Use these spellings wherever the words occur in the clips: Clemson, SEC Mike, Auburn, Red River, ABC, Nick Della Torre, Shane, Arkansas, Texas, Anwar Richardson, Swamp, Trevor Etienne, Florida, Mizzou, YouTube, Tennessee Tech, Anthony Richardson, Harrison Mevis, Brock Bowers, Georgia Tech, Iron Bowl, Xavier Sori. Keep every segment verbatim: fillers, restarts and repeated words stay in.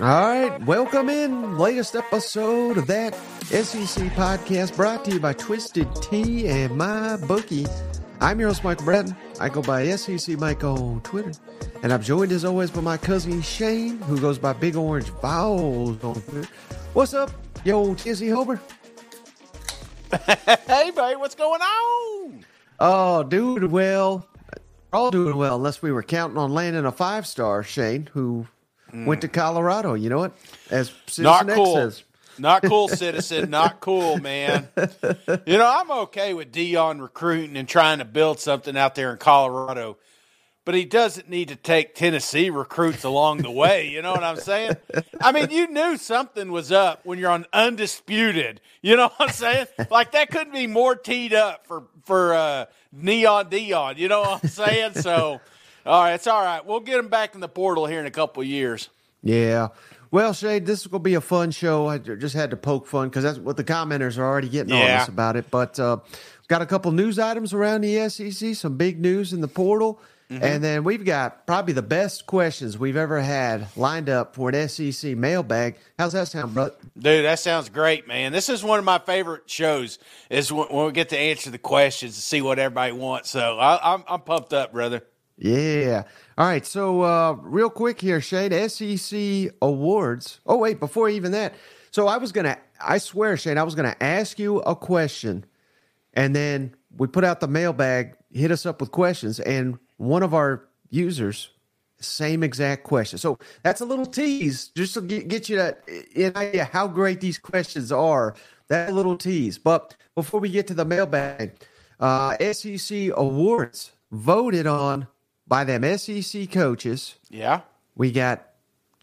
All right, welcome in. Latest episode of that S E C podcast brought to you by Twisted Tea and My Bookie. I'm your host, Michael Bratton. I go by S E C Mike on Twitter. And I'm joined as always by my cousin Shane, who goes by Big Orange Volz on Twitter. What's up, yo, Tizzy Hober? Hey, buddy, what's going on? Oh, dude, well, we're all doing well, unless we were counting on landing a five-star, Shane, who mm. went to Colorado. You know what? As Citizen X cool. says. Not cool, Citizen. Not cool, man. You know, I'm okay with Deion recruiting and trying to build something out there in Colorado, but he doesn't need to take Tennessee recruits along the way. You know what I'm saying? I mean, you knew something was up when you're on Undisputed. You know what I'm saying? Like, that couldn't be more teed up for, for uh, Neon Deion. You know what I'm saying? So, all right, it's all right. We'll get him back in the portal here in a couple of years. Yeah. Well, Shade, this is going to be a fun show. I just had to poke fun because that's what the commenters are already getting yeah. on us about it. But uh, got a couple news items around the S E C, some big news in the portal. Mm-hmm. And then we've got probably the best questions we've ever had lined up for an S E C mailbag. How's that sound, brother? Dude, that sounds great, man. This is one of my favorite shows is when we get to answer the questions and see what everybody wants. So I, I'm, I'm pumped up, brother. Yeah. All right. So uh, real quick here, Shane, S E C awards. Oh, wait, before even that. So I was going to, I swear, Shane, I was going to ask you a question, and then we put out the mailbag, hit us up with questions, and one of our users, same exact question. So that's a little tease just to get you that, an idea how great these questions are. That little tease. But before we get to the mailbag, uh, S E C awards voted on by them S E C coaches. Yeah. We got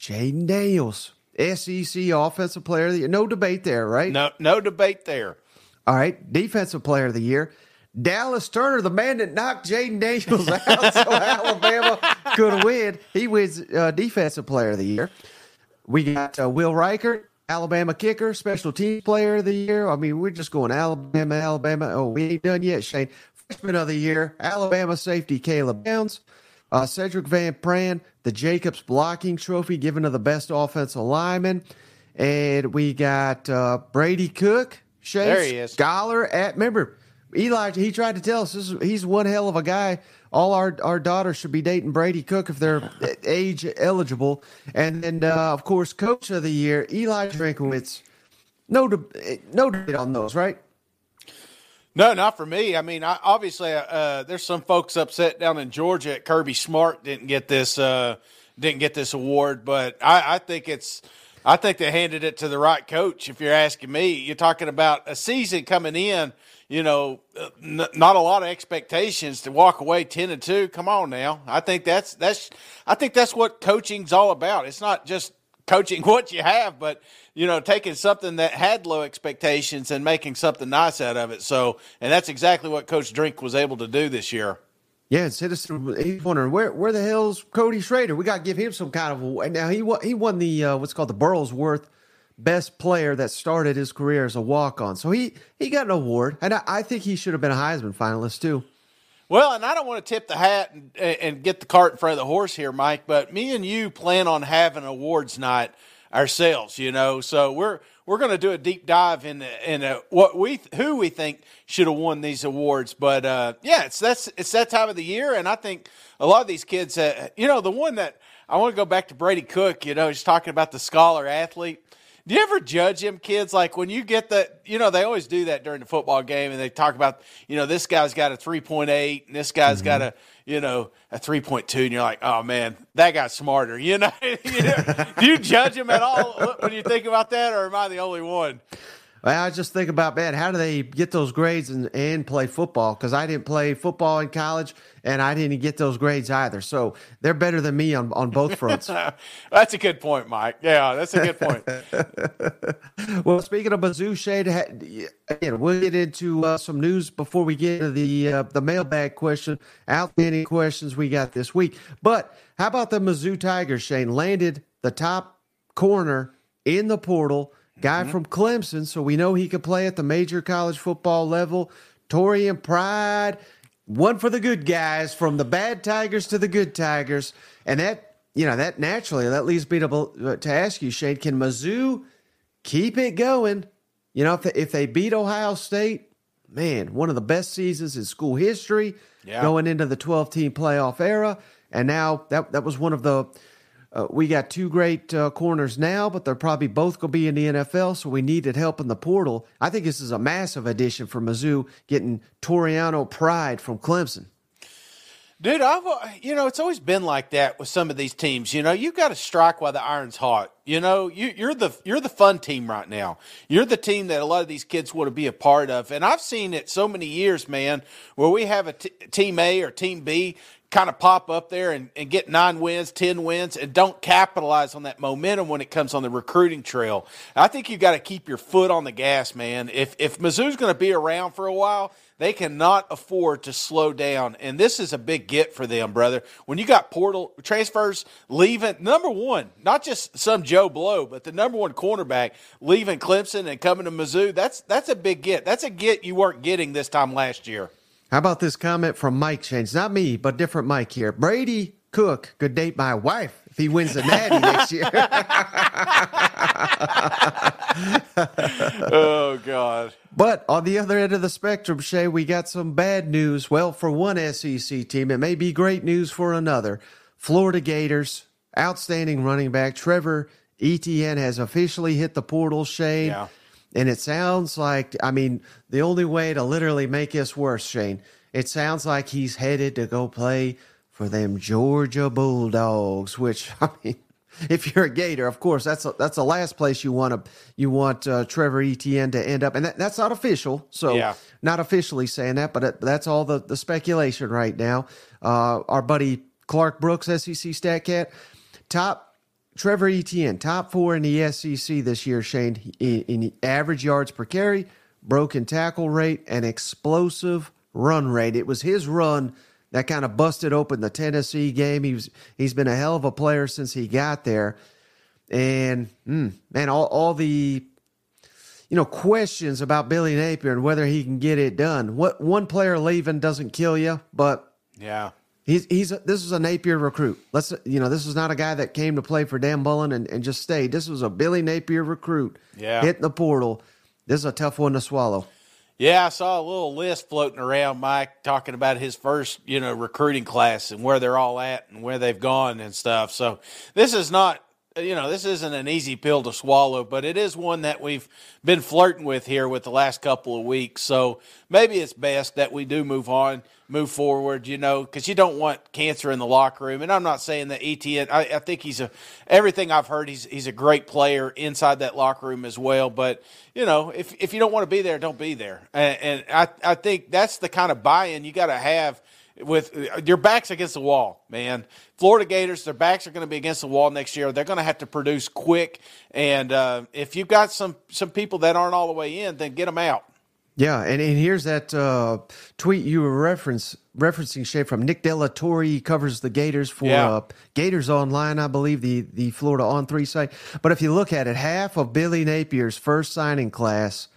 Jaden Daniels, S E C Offensive Player of the Year. No debate there, right? No, no debate there. All right. Defensive Player of the Year. Dallas Turner, the man that knocked Jaden Daniels out so Alabama could win. He wins uh, Defensive Player of the Year. We got uh, Will Reichert, Alabama kicker, Special Team Player of the Year. I mean, we're just going Alabama, Alabama. Oh, we ain't done yet, Shane. Freshman of the Year, Alabama safety Caleb Downs, uh, Cedric Van Pran, the Jacobs Blocking Trophy given to the best offensive lineman. And we got uh, Brady Cook, Shane, there he is. Scholar at, remember, Eli, he tried to tell us this is, he's one hell of a guy. All our, our daughters should be dating Brady Cook if they're age eligible. And then, uh, of course, Coach of the Year, Eli Drinkwitz. No debate no on those, right? No, not for me. I mean, I, obviously, uh, there's some folks upset down in Georgia at Kirby Smart didn't get this uh, didn't get this award, but I, I think it's I think they handed it to the right coach. If you're asking me, you're talking about a season coming in. You know, n- not a lot of expectations to walk away ten and two. Come on now, I think that's that's I think that's what coaching's all about. It's not just coaching what you have, but you know, taking something that had low expectations and making something nice out of it. So, and that's exactly what Coach Drink was able to do this year. Yeah, Citizen, he's wondering where where the hell's Cody Schrader? We got to give him some kind of award. Now he he won the uh, what's called the Burlesworth Best Player that started his career as a walk-on. So he, he got an award, and I, I think he should have been a Heisman finalist too. Well, and I don't want to tip the hat and, and get the cart in front of the horse here, Mike, but me and you plan on having awards night ourselves, you know, so we're we're going to do a deep dive in in a, what we who we think should have won these awards. But uh, yeah, it's that's it's that time of the year, and I think a lot of these kids, uh, you know, the one that I want to go back to Brady Cook, you know, he's talking about the scholar athlete. Do you ever judge him, kids? Like when you get the, you know, they always do that during the football game, and they talk about, you know, this guy's got a three point eight, and this guy's mm-hmm. got a, you know, a three point two, and you're like, oh man, that guy's smarter. You know, you know? Do you judge him at all when you think about that, or am I the only one? Well, I just think about, man, how do they get those grades and, and play football? Because I didn't play football in college, and I didn't get those grades either. So they're better than me on, on both fronts. That's a good point, Mike. Yeah, that's a good point. Well, speaking of Mizzou, Shade, again, we'll get into uh, some news before we get to the, uh, the mailbag question, outstanding questions we got this week. But how about the Mizzou Tigers, Shane? Landed the top corner in the portal. Guy mm-hmm. from Clemson, so we know he could play at the major college football level. Torian Pride, one for the good guys, from the bad Tigers to the good Tigers. And that, you know, that naturally, that leads me to, to ask you, Shane, can Mizzou keep it going? You know, if they, if they beat Ohio State, man, one of the best seasons in school history, yeah. going into the twelve-team playoff era. And now that that was one of the, uh, we got two great uh, corners now, but they're probably both going to be in the N F L, so we needed help in the portal. I think this is a massive addition for Mizzou, getting Torian Pride from Clemson. Dude, I've, you know, it's always been like that with some of these teams. You know, you've got to strike while the iron's hot. You know, you, you're the you're the fun team right now. You're the team that a lot of these kids want to be a part of. And I've seen it so many years, man, where we have a t- team A or team B kind of pop up there and, and get nine wins, ten wins, and don't capitalize on that momentum when it comes on the recruiting trail. I think you've got to keep your foot on the gas, man. If if Mizzou's going to be around for a while, they cannot afford to slow down, and this is a big get for them, brother. When you got portal transfers leaving, number one, not just some Joe Blow, but the number one cornerback leaving Clemson and coming to Mizzou, that's that's a big get. That's a get you weren't getting this time last year. How about this comment from Mike Shane? Not me, but different Mike here. Brady Cook could date my wife if he wins the Natty next year. Oh, God. But on the other end of the spectrum, Shay, we got some bad news. Well, for one S E C team, it may be great news for another. Florida Gators, outstanding running back Trevor Etienne has officially hit the portal, Shane. Yeah. And it sounds like, I mean, the only way to literally make this worse, Shane, it sounds like he's headed to go play for them Georgia Bulldogs, which, I mean, if you're a Gator, of course, that's a, that's the last place you want to you want uh, Trevor Etienne to end up, and that, that's not official, so yeah. not officially saying that, but it, that's all the, the speculation right now. Uh, our buddy Clark Brooks, S E C Stat Cat, top Trevor Etienne, top four in the S E C this year, Shane, in, in the average yards per carry, broken tackle rate, and explosive run rate. It was his run that kind of busted open the Tennessee game. He was, he's been a hell of a player since he got there. And, mm, man, all, all the, you know, questions about Billy Napier and whether he can get it done. What one player leaving doesn't kill you, but yeah, he's, he's a, this is a Napier recruit. Let's, you know, this is not a guy that came to play for Dan Mullen and, and just stayed. This was a Billy Napier recruit yeah. hitting the portal. This is a tough one to swallow. Yeah, I saw a little list floating around, Mike, talking about his first, you know, recruiting class and where they're all at and where they've gone and stuff. So this is not, you know, this isn't an easy pill to swallow, but it is one that we've been flirting with here with the last couple of weeks. So maybe it's best that we do move on, move forward, you know, because you don't want cancer in the locker room. And I'm not saying that Etienne, I, I think he's a, everything I've heard, he's he's a great player inside that locker room as well. But, you know, if if you don't want to be there, don't be there. And, and I, I think that's the kind of buy-in you got to have with your backs against the wall, man. Florida Gators, their backs are going to be against the wall next year. They're going to have to produce quick. And uh, if you've got some, some people that aren't all the way in, then get them out. Yeah, and, and here's that uh, tweet you were reference, referencing, Shay, from Nick Della Torre. He covers the Gators for yeah. uh, Gators Online, I believe, the, the Florida On three site. But if you look at it, half of Billy Napier's first signing class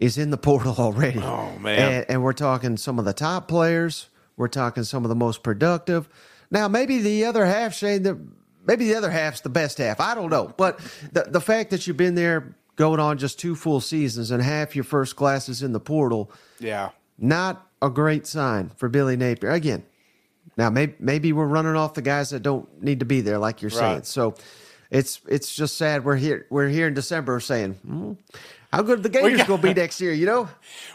is in the portal already. Oh, man. And, and we're talking some of the top players. We're talking some of the most productive. Now, maybe the other half, Shay, the, maybe the other half's the best half. I don't know. But the, the fact that you've been there going on just two full seasons and half your first class is in the portal. Yeah. Not a great sign for Billy Napier. Again, now maybe, maybe we're running off the guys that don't need to be there, like you're right. saying. So it's it's just sad we're here we're here in December saying, hmm, how good are the Gators going to be next year, you know?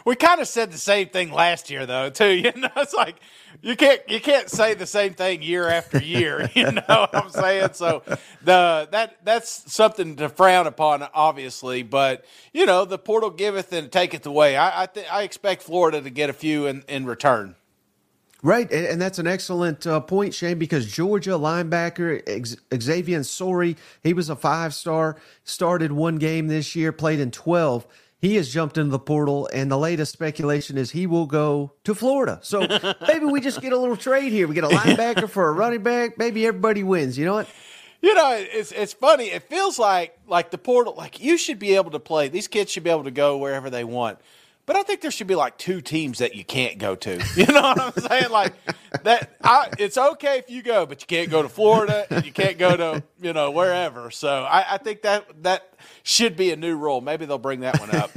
We kind of said the same thing last year, though, too. You know, it's like you can't you can't say the same thing year after year, you know what I'm saying? So the that that's something to frown upon, obviously. But, you know, the portal giveth and taketh away. I I, th- I expect Florida to get a few in, in return. Right, and, and that's an excellent uh, point, Shane, because Georgia linebacker ex- Xavier Sori, he was a five-star, started one game this year, played in twelve. He has jumped into the portal, and the latest speculation is he will go to Florida. So maybe we just get a little trade here. We get a linebacker for a running back. Maybe everybody wins. You know what? You know, it's it's funny. It feels like like the portal, like you should be able to play. These kids should be able to go wherever they want. But I think there should be like two teams that you can't go to. You know what I'm saying? Like that. I, it's okay if you go, but you can't go to Florida and you can't go to, you know, wherever. So I, I think that that should be a new rule. Maybe they'll bring that one up.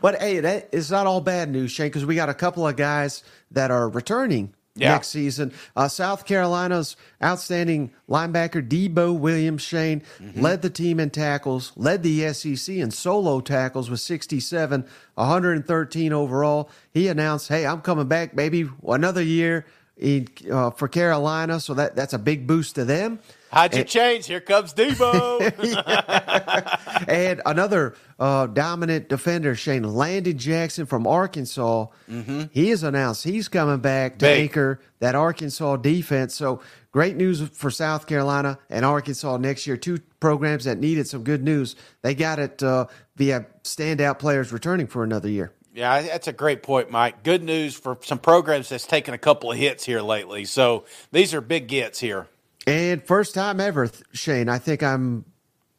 But hey, that is not all bad news, Shane, because we got a couple of guys that are returning. Yeah. Next season, uh, South Carolina's outstanding linebacker Debo Williams, Shane, mm-hmm. led the team in tackles, led the S E C in solo tackles with sixty-seven, one hundred thirteen overall. He announced, hey, I'm coming back, baby, another year in, uh, for Carolina, so that, that's a big boost to them. How'd you and, change? Here comes Debo. And another uh, dominant defender, Shane, Landon Jackson from Arkansas. Mm-hmm. He has announced he's coming back to Big. anchor that Arkansas defense. So great news for South Carolina and Arkansas next year. Two programs that needed some good news. They got it uh, via standout players returning for another year. Yeah, that's a great point, Mike. Good news for some programs that's taken a couple of hits here lately. So these are big gets here. And first time ever, Shane, I think I'm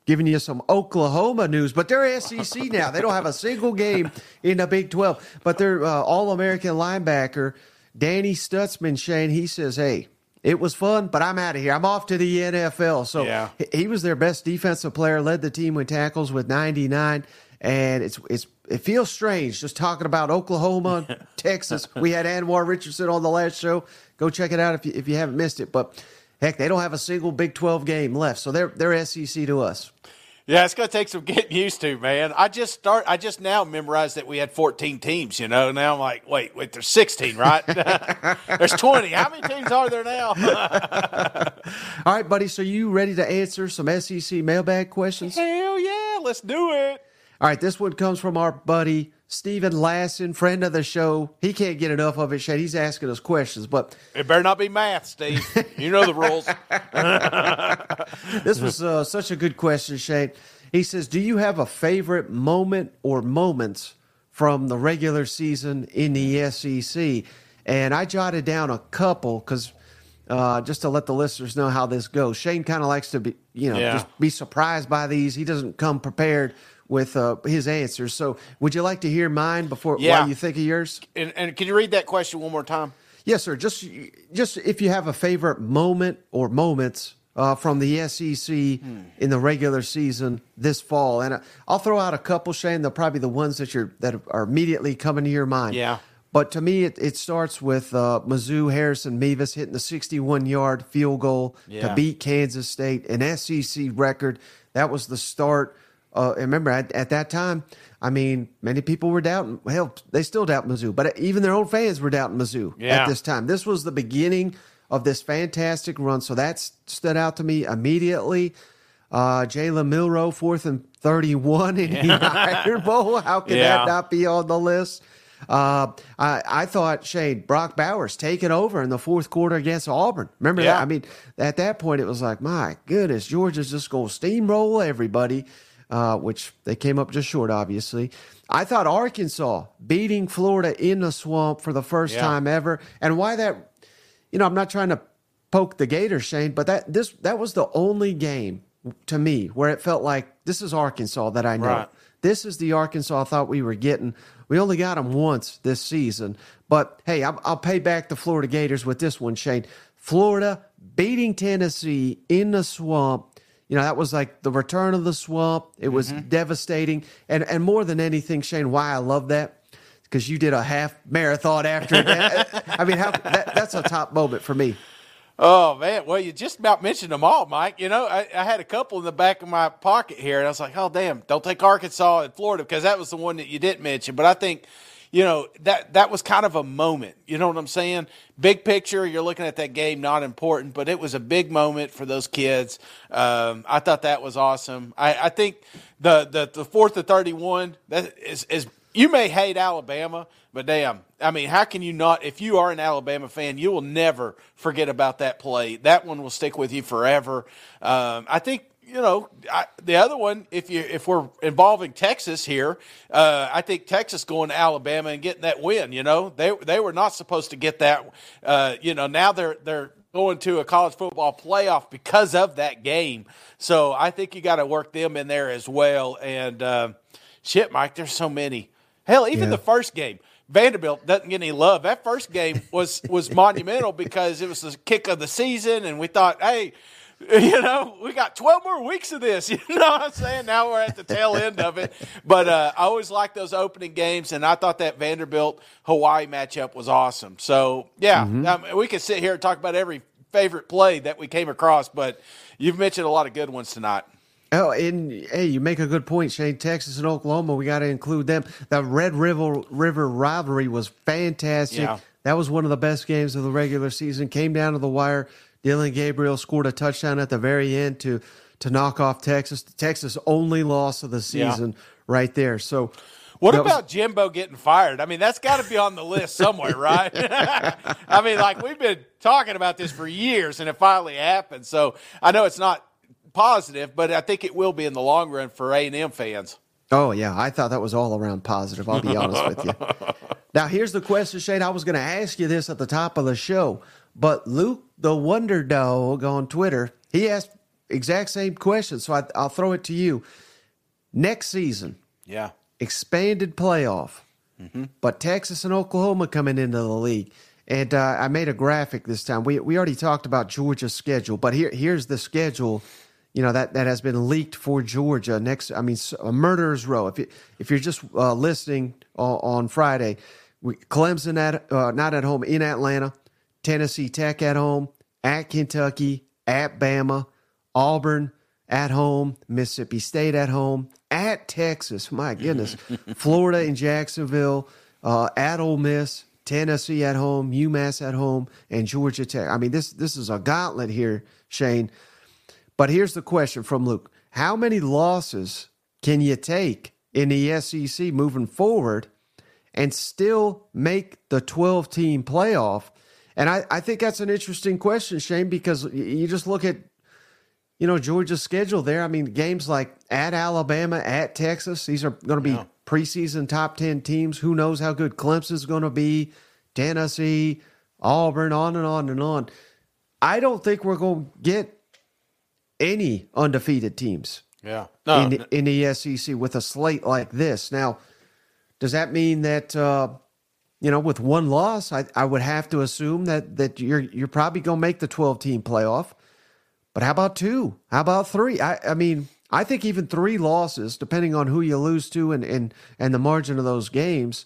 giving you some Oklahoma news, but they're S E C now. They don't have a single game in the Big twelve, but they're uh, All-American linebacker Danny Stutzman, Shane. He says, hey, it was fun, but I'm out of here. I'm off to the N F L. So yeah. he was their best defensive player, led the team with tackles with ninety-nine, and it's it's it feels strange just talking about Oklahoma, Texas. We had Anwar Richardson on the last show. Go check it out if you, if you haven't missed it, but – heck, they don't have a single Big twelve game left, so they're they're S E C to us. Yeah, it's going to take some getting used to, man. I just start. I just now memorized that we had fourteen teams, you know. Now I'm like, wait, wait, there's sixteen, right? There's twenty. How many teams are there now? All right, buddy, so you ready to answer some S E C mailbag questions? Hell yeah, let's do it. All right, this one comes from our buddy Stephen Lassen, friend of the show. He can't get enough of it, Shane. He's asking us questions, but it better not be math, Steve. You know the rules. This was uh, such a good question, Shane. He says, do you have a favorite moment or moments from the regular season in the S E C? And I jotted down a couple because uh, just to let the listeners know how this goes. Shane kind of likes to be, you know, yeah. just be surprised by these. He doesn't come prepared with uh, his answers. So would you like to hear mine before yeah. while you think of yours? And, and can you read that question one more time? Yes, sir. Just just if you have a favorite moment or moments uh, from the S E C hmm. in the regular season this fall. And I'll throw out a couple, Shane. They're probably the ones that, you're, that are immediately coming to your mind. Yeah. But to me, it, it starts with uh, Mizzou, Harrison Mevis hitting the sixty-one-yard field goal yeah. to beat Kansas State, an S E C record. That was the start. Uh, remember, at, at that time, I mean, many people were doubting. Hell, they still doubt Mizzou, but even their own fans were doubting Mizzou yeah. at this time. This was the beginning of this fantastic run, so that stood out to me immediately. Uh, Jalen Milroe, fourth and thirty-one in yeah. the Iron Bowl. How could yeah. that not be on the list? Uh, I, I thought, Shane, Brock Bowers taking over in the fourth quarter against Auburn. Remember yeah. that? I mean, at that point, it was like, my goodness, Georgia's just going to steamroll everybody. Uh, which they came up just short, obviously. I thought Arkansas beating Florida in the Swamp for the first yeah. time ever. And why that, you know, I'm not trying to poke the gator, Shane, but that this that was the only game to me where it felt like this is Arkansas that I know. Right. This is the Arkansas I thought we were getting. We only got them once this season. But, hey, I'm, I'll pay back the Florida Gators with this one, Shane. Florida beating Tennessee in the Swamp. You know, that was like the return of the Swamp. It was mm-hmm. devastating. And and more than anything, Shane, why I love that, because you did a half marathon after that. I mean, how, that, that's a top moment for me. Oh, man. Well, you just about mentioned them all, Mike. You know, I, I had a couple in the back of my pocket here, and I was like, oh, damn, don't take Arkansas and Florida, because that was the one that you didn't mention. But I think, you know, that, that was kind of a moment. You know what I'm saying? Big picture, you're looking at that game, not important, but it was a big moment for those kids. Um, I thought that was awesome. I, I think the, the, the fourth to thirty-one, that is, is you may hate Alabama, but damn, I mean, how can you not? If you are an Alabama fan, you will never forget about that play. That one will stick with you forever. Um, I think, you know, I, the other one, if you if we're involving Texas here, uh, I think Texas going to Alabama and getting that win. You know, they they were not supposed to get that. Uh, you know, now they're they're going to a college football playoff because of that game. So I think you got to work them in there as well. And uh, shit, Mike, there's so many. Hell, even yeah. the first game, Vanderbilt doesn't get any love. That first game was was monumental because it was the kick of the season, and we thought, hey, you know, we got twelve more weeks of this. You know what I'm saying? Now we're at the tail end of it. But uh, I always like those opening games, and I thought that Vanderbilt-Hawaii matchup was awesome. So, yeah, mm-hmm. I mean, we could sit here and talk about every favorite play that we came across, but you've mentioned a lot of good ones tonight. Oh, and hey, you make a good point, Shane. Texas and Oklahoma, we got to include them. The Red River River rivalry was fantastic. Yeah. That was one of the best games of the regular season. Came down to the wire. Dylan Gabriel scored a touchdown at the very end to to knock off Texas. Texas' only loss of the season yeah. right there. So, what about was- Jimbo getting fired? I mean, that's got to be on the list somewhere, right? I mean, like, we've been talking about this for years, and it finally happened. So, I know it's not positive, but I think it will be in the long run for A and M fans. Oh, yeah. I thought that was all around positive. I'll be honest with you. Now, here's the question, Shane. I was going to ask you this at the top of the show, but Luke the Wonder Dog on Twitter, he asked exact same question, so I, I'll throw it to you. Next season, yeah, expanded playoff, mm-hmm. but Texas and Oklahoma coming into the league. And uh, I made a graphic this time. We we already talked about Georgia's schedule, but here here's the schedule. You know, that, that has been leaked for Georgia next. I mean, a murderer's row. If you, if you're just uh, listening on, on Friday, we, Clemson at uh, not at home in Atlanta, Tennessee Tech at home, at Kentucky, at Bama, Auburn at home, Mississippi State at home, at Texas. My goodness, Florida and Jacksonville, uh, at Ole Miss, Tennessee at home, UMass at home, and Georgia Tech. I mean, this this is a gauntlet here, Shane. But here's the question from Luke. How many losses can you take in the S E C moving forward and still make the twelve-team playoff? And I, I think that's an interesting question, Shane, because you just look at, you know, Georgia's schedule there. I mean, games like at Alabama, at Texas, these are going to be yeah. preseason top ten teams. Who knows how good Clemson's going to be, Tennessee, Auburn, on and on and on. I don't think we're going to get any undefeated teams yeah, no, in, no. in the S E C with a slate like this. Now, does that mean that, uh, you know, with one loss, I, I would have to assume that that you're you're probably going to make the twelve-team playoff. But how about two? How about three? I, I mean, I think even three losses, depending on who you lose to and and, and the margin of those games,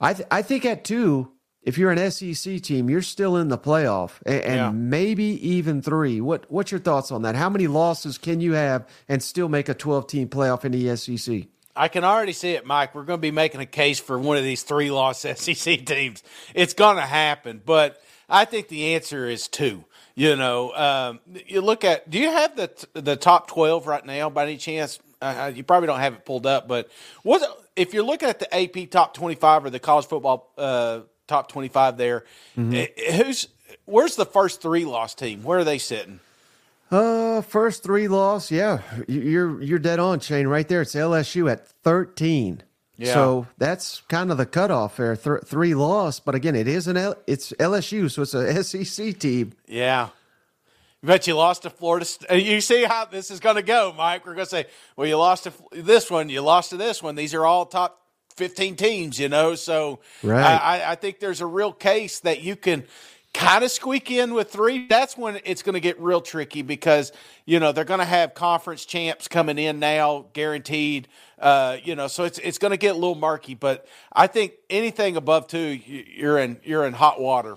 I, th- I think at two, if you're an S E C team, you're still in the playoff, and, and yeah. maybe even three. What What's your thoughts on that? How many losses can you have and still make a twelve-team playoff in the S E C? I can already see it, Mike. We're going to be making a case for one of these three-loss S E C teams. It's going to happen, but I think the answer is two. You know, um, you look at – do you have the the top twelve right now by any chance? Uh, you probably don't have it pulled up, but what if you're looking at the A P top twenty-five or the college football uh, – top twenty-five there. Mm-hmm. Who's where's the first three loss team? Where are they sitting? Uh, first three loss. Yeah. You're, you're dead on, Shane, right there. It's L S U at thirteen. Yeah. So that's kind of the cutoff there. Th- three loss. But again, it is an L- it's L S U. So it's a S E C team. Yeah. Bet you lost to Florida State. You see how this is going to go, Mike. We're going to say, well, you lost to this one. You lost to this one. These are all top fifteen teams, you know, so right. I, I think there's a real case that you can kind of squeak in with three. That's when it's going to get real tricky because, you know, they're going to have conference champs coming in now, guaranteed, uh, you know, so it's it's going to get a little murky. But I think anything above two, you're in you're in hot water.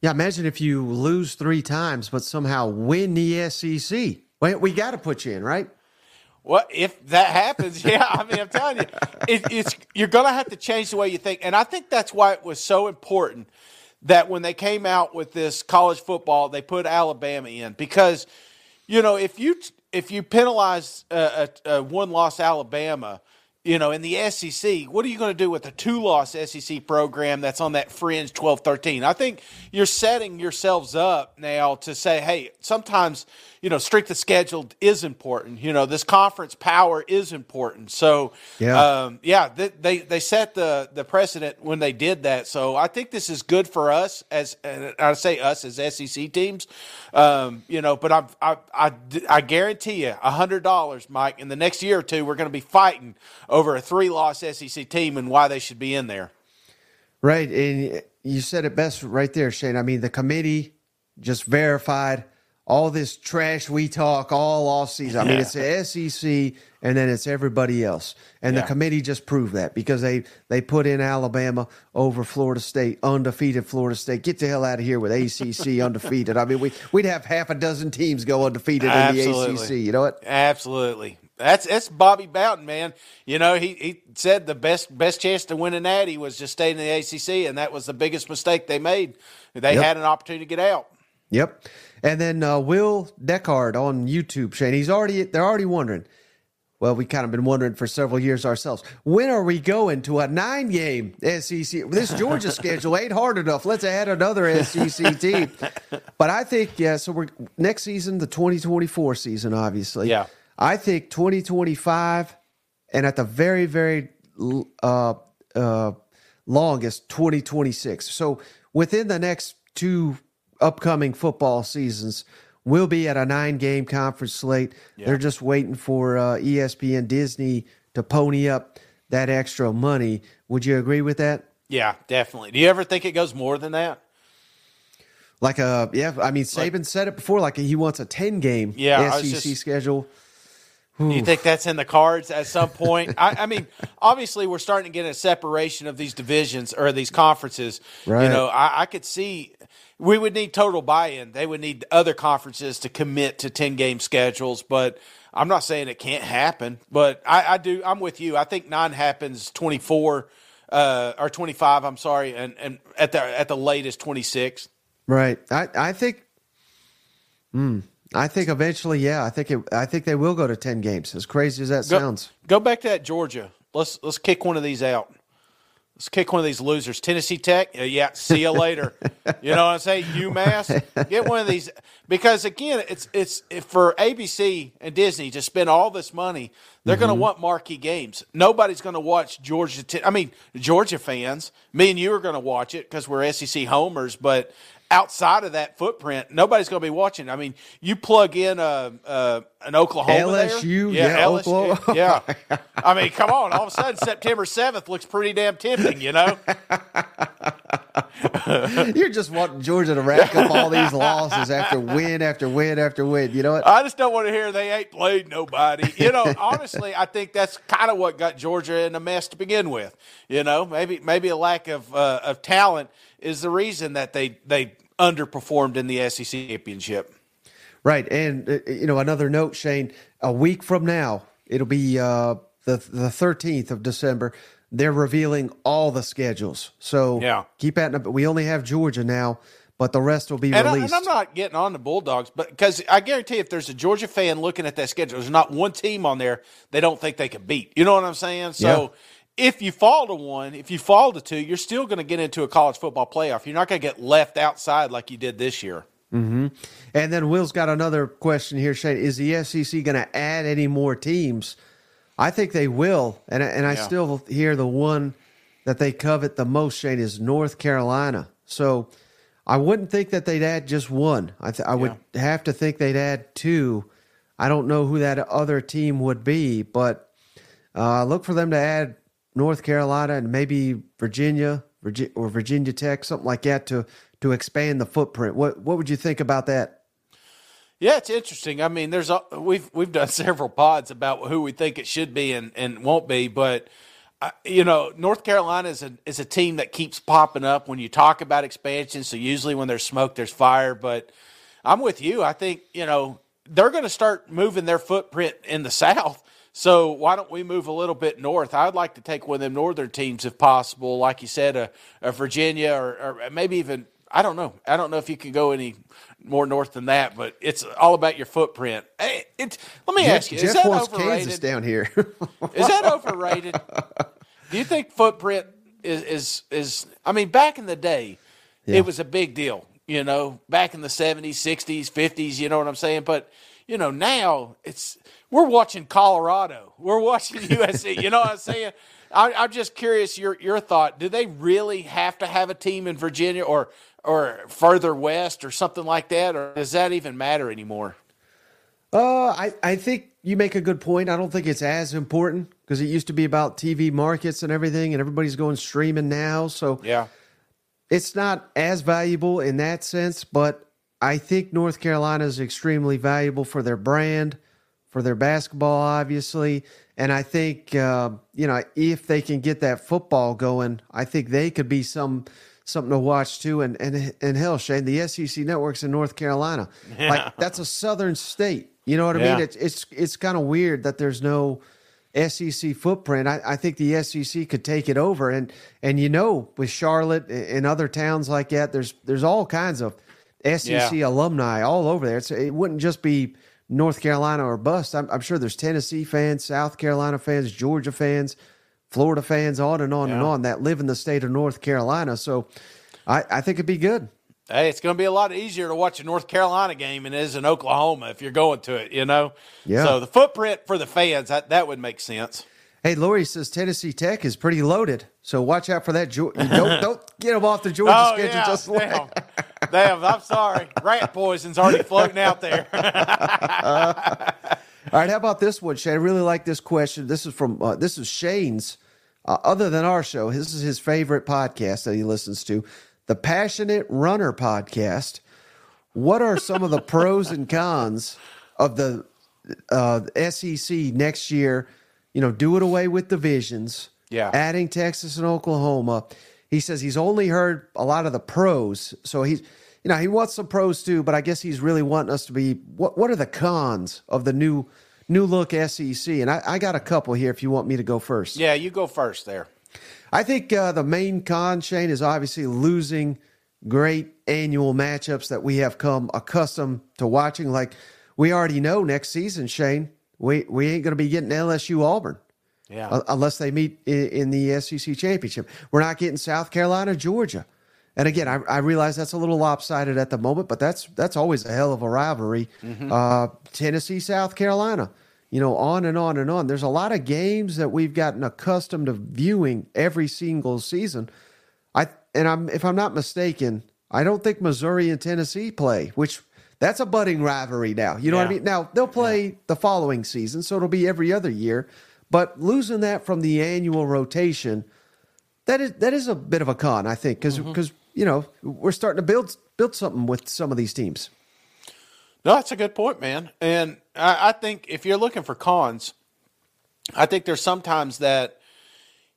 Yeah, imagine if you lose three times but somehow win the S E C. Well, we got to put you in, right? Well, if that happens, yeah, I mean, I'm telling you, it, it's you're going to have to change the way you think. And I think that's why it was so important that when they came out with this college football, they put Alabama in. Because, you know, if you if you penalize a, a, a one-loss Alabama, you know, in the S E C, what are you going to do with a two-loss S E C program that's on that fringe twelve thirteen? I think you're setting yourselves up now to say, hey, sometimes, you know, strength of schedule is important. You know, this conference power is important. So, yeah, um, yeah they, they, they set the, the precedent when they did that. So I think this is good for us as – and I say us as S E C teams, um, you know, but I, I, I, I guarantee you one hundred dollars, Mike, in the next year or two, we're going to be fighting over over a three-loss S E C team and why they should be in there. Right, and you said it best right there, Shane. I mean, the committee just verified all this trash we talk all offseason. I yeah. mean, it's the S E C, and then it's everybody else. And yeah. the committee just proved that because they, they put in Alabama over Florida State, undefeated Florida State. Get the hell out of here with A C C undefeated. I mean, we, we'd have half a dozen teams go undefeated Absolutely. in the A C C. You know what? Absolutely. That's that's Bobby Bowden, man. You know, he, he said the best best chance to win a natty was just staying in the A C C, and that was the biggest mistake they made. They yep. had an opportunity to get out. Yep. And then uh, Will Deckard on YouTube, Shane, he's already they're already wondering. Well, we kind of been wondering for several years ourselves. When are we going to a nine-game S E C? This Georgia schedule ain't hard enough. Let's add another S E C team. But I think yeah. So we're next season, the twenty twenty-four season, obviously. Yeah. I think twenty twenty-five, and at the very, very uh, uh, longest, twenty twenty-six. So within the next two upcoming football seasons, we'll be at a nine-game conference slate. Yeah. They're just waiting for uh, E S P N, Disney to pony up that extra money. Would you agree with that? Yeah, definitely. Do you ever think it goes more than that? Like a yeah, I mean, Saban like, said it before. Like he wants a ten-game yeah, S E C just, schedule. Do you think that's in the cards at some point? I, I mean, obviously, we're starting to get a separation of these divisions or these conferences. Right. You know, I, I could see we would need total buy-in. They would need other conferences to commit to ten-game schedules. But I'm not saying it can't happen. But I, I do. I'm with you. I think nine happens twenty-four uh, or twenty-five. I'm sorry, and and at the at the latest twenty-six. Right. I I think. Hmm. I think eventually, yeah. I think it, I think they will go to ten games. As crazy as that sounds, go, go back to that Georgia. Let's let's kick one of these out. Let's kick one of these losers. Tennessee Tech, yeah. See you later. You know what I'm saying? UMass, get one of these because again, it's it's for A B C and Disney to spend all this money. They're mm-hmm. going to want marquee games. Nobody's going to watch Georgia. I mean, Georgia fans, me and you are going to watch it because we're S E C homers, but. Outside of that footprint, nobody's going to be watching. I mean, you plug in a, a an Oklahoma L S U, there. Yeah, yeah, L S U, Oklahoma. Yeah. I mean, come on. All of a sudden, September seventh looks pretty damn tempting, you know? You're just wanting Georgia to rack up all these losses after win after win after win. You know what? I just don't want to hear they ain't played nobody. You know, honestly, I think that's kind of what got Georgia in a mess to begin with. You know, maybe maybe a lack of uh, of talent is the reason that they they underperformed in the S E C championship. Right. And, uh, you know, another note, Shane, a week from now, it'll be uh, the the thirteenth of December. They're revealing all the schedules. So yeah. keep that. We only have Georgia now, but the rest will be and released. I, and I'm not getting on the Bulldogs, but because I guarantee if there's a Georgia fan looking at that schedule, there's not one team on there they don't think they can beat. You know what I'm saying? So. Yeah. If you fall to one, if you fall to two, you're still going to get into a college football playoff. You're not going to get left outside like you did this year. Mm-hmm. And then Will's got another question here, Shane. Is the S E C going to add any more teams? I think they will. And, and I yeah. still hear the one that they covet the most, Shane, is North Carolina. So I wouldn't think that they'd add just one. I, th- I would yeah. have to think they'd add two. I don't know who that other team would be, but uh, look for them to add North Carolina and maybe Virginia, Virginia or Virginia Tech, something like that to to expand the footprint. What what would you think about that? Yeah, it's interesting. I mean, there's a, we've we've done several pods about who we think it should be and, and won't be, but uh, you know, North Carolina is a is a team that keeps popping up when you talk about expansion. So usually when there's smoke, there's fire. But I'm with you. I think you know they're going to start moving their footprint in the South. So why don't we move a little bit north? I'd like to take one of them northern teams if possible, like you said, a, a Virginia or, or maybe even, I don't know. I don't know if you can go any more north than that, but it's all about your footprint. Hey, it's, let me Jeff, ask you, Jeff is that wants overrated? Kansas down here. Is that overrated? Do you think footprint is, is, is I mean, back in the day, yeah. it was a big deal, you know, back in the seventies, sixties, fifties, you know what I'm saying? But, you know, now it's we're watching Colorado. We're watching U S C. You know what I'm saying? I, I'm just curious your your thought. Do they really have to have a team in Virginia or or further west or something like that? Or does that even matter anymore? Uh, I, I think you make a good point. I don't think it's as important because it used to be about T V markets and everything, and everybody's going streaming now. So yeah, it's not as valuable in that sense, but I think North Carolina is extremely valuable for their brand, for their basketball, obviously. And I think, uh, you know, if they can get that football going, I think they could be some something to watch too. And and and hell, Shane, the S E C network's in North Carolina. Yeah. Like, that's a southern state. You know what I yeah. mean? It's it's it's kind of weird that there's no S E C footprint. I, I think the S E C could take it over. And and you know, with Charlotte and other towns like that, there's there's all kinds of S E C yeah. alumni all over there. It's, it wouldn't just be North Carolina or bust. I'm, I'm sure there's Tennessee fans, South Carolina fans, Georgia fans, Florida fans, on and on yeah. and on that live in the state of North Carolina. So I, I think it'd be good. Hey, it's going to be a lot easier to watch a North Carolina game than it is in Oklahoma if you're going to it, you know? Yeah. So the footprint for the fans, that, that would make sense. Hey, Lori says Tennessee Tech is pretty loaded, so watch out for that. Don't, don't get them off the Georgia oh, schedule yeah, just like. Damn. damn, I'm sorry. Rat poison's already floating out there. uh, all right, how about this one, Shane? I really like this question. This is from uh, this is Shane's, uh, other than our show. This is his favorite podcast that he listens to, the Passionate Runner podcast. What are some of the pros and cons of the uh, S E C next year? You know, do it away with divisions, yeah. adding Texas and Oklahoma. He says he's only heard a lot of the pros. So he's, you know, he wants some pros too, but I guess he's really wanting us to be, what What are the cons of the new new look S E C? And I, I got a couple here if you want me to go first. Yeah, you go first there. I think uh, the main con, Shane, is obviously losing great annual matchups that we have come accustomed to watching. Like, we already know next season, Shane, We we ain't going to be getting L S U Auburn yeah. unless they meet in, in the S E C championship. We're not getting South Carolina, Georgia. And again, I, I realize that's a little lopsided at the moment, but that's that's always a hell of a rivalry. Mm-hmm. Uh, Tennessee, South Carolina, you know, on and on and on. There's a lot of games that we've gotten accustomed to viewing every single season. I And I'm if I'm not mistaken, I don't think Missouri and Tennessee play, which – that's a budding rivalry now. You know yeah. what I mean? Now, they'll play yeah. the following season, so it'll be every other year. But losing that from the annual rotation, that is that is a bit of a con, I think, because mm-hmm. you know, we're starting to build build something with some of these teams. No, that's a good point, man. And I, I think if you're looking for cons, I think there's sometimes that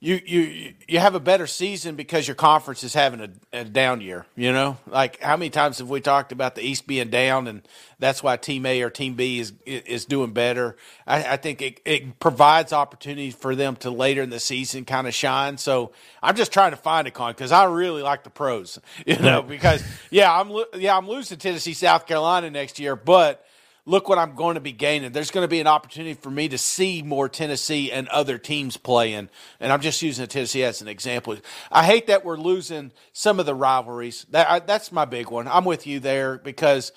you you you have a better season because your conference is having a, a down year, you know? Like, how many times have we talked about the East being down and that's why Team A or Team B is is doing better? I, I think it, it provides opportunities for them to later in the season kind of shine. So I'm just trying to find a con because I really like the pros, you know, because, yeah, I'm yeah I'm losing Tennessee, South Carolina next year, but look what I'm going to be gaining. There's going to be an opportunity for me to see more Tennessee and other teams playing, and I'm just using Tennessee as an example. I hate that we're losing some of the rivalries. That I, that's my big one. I'm with you there because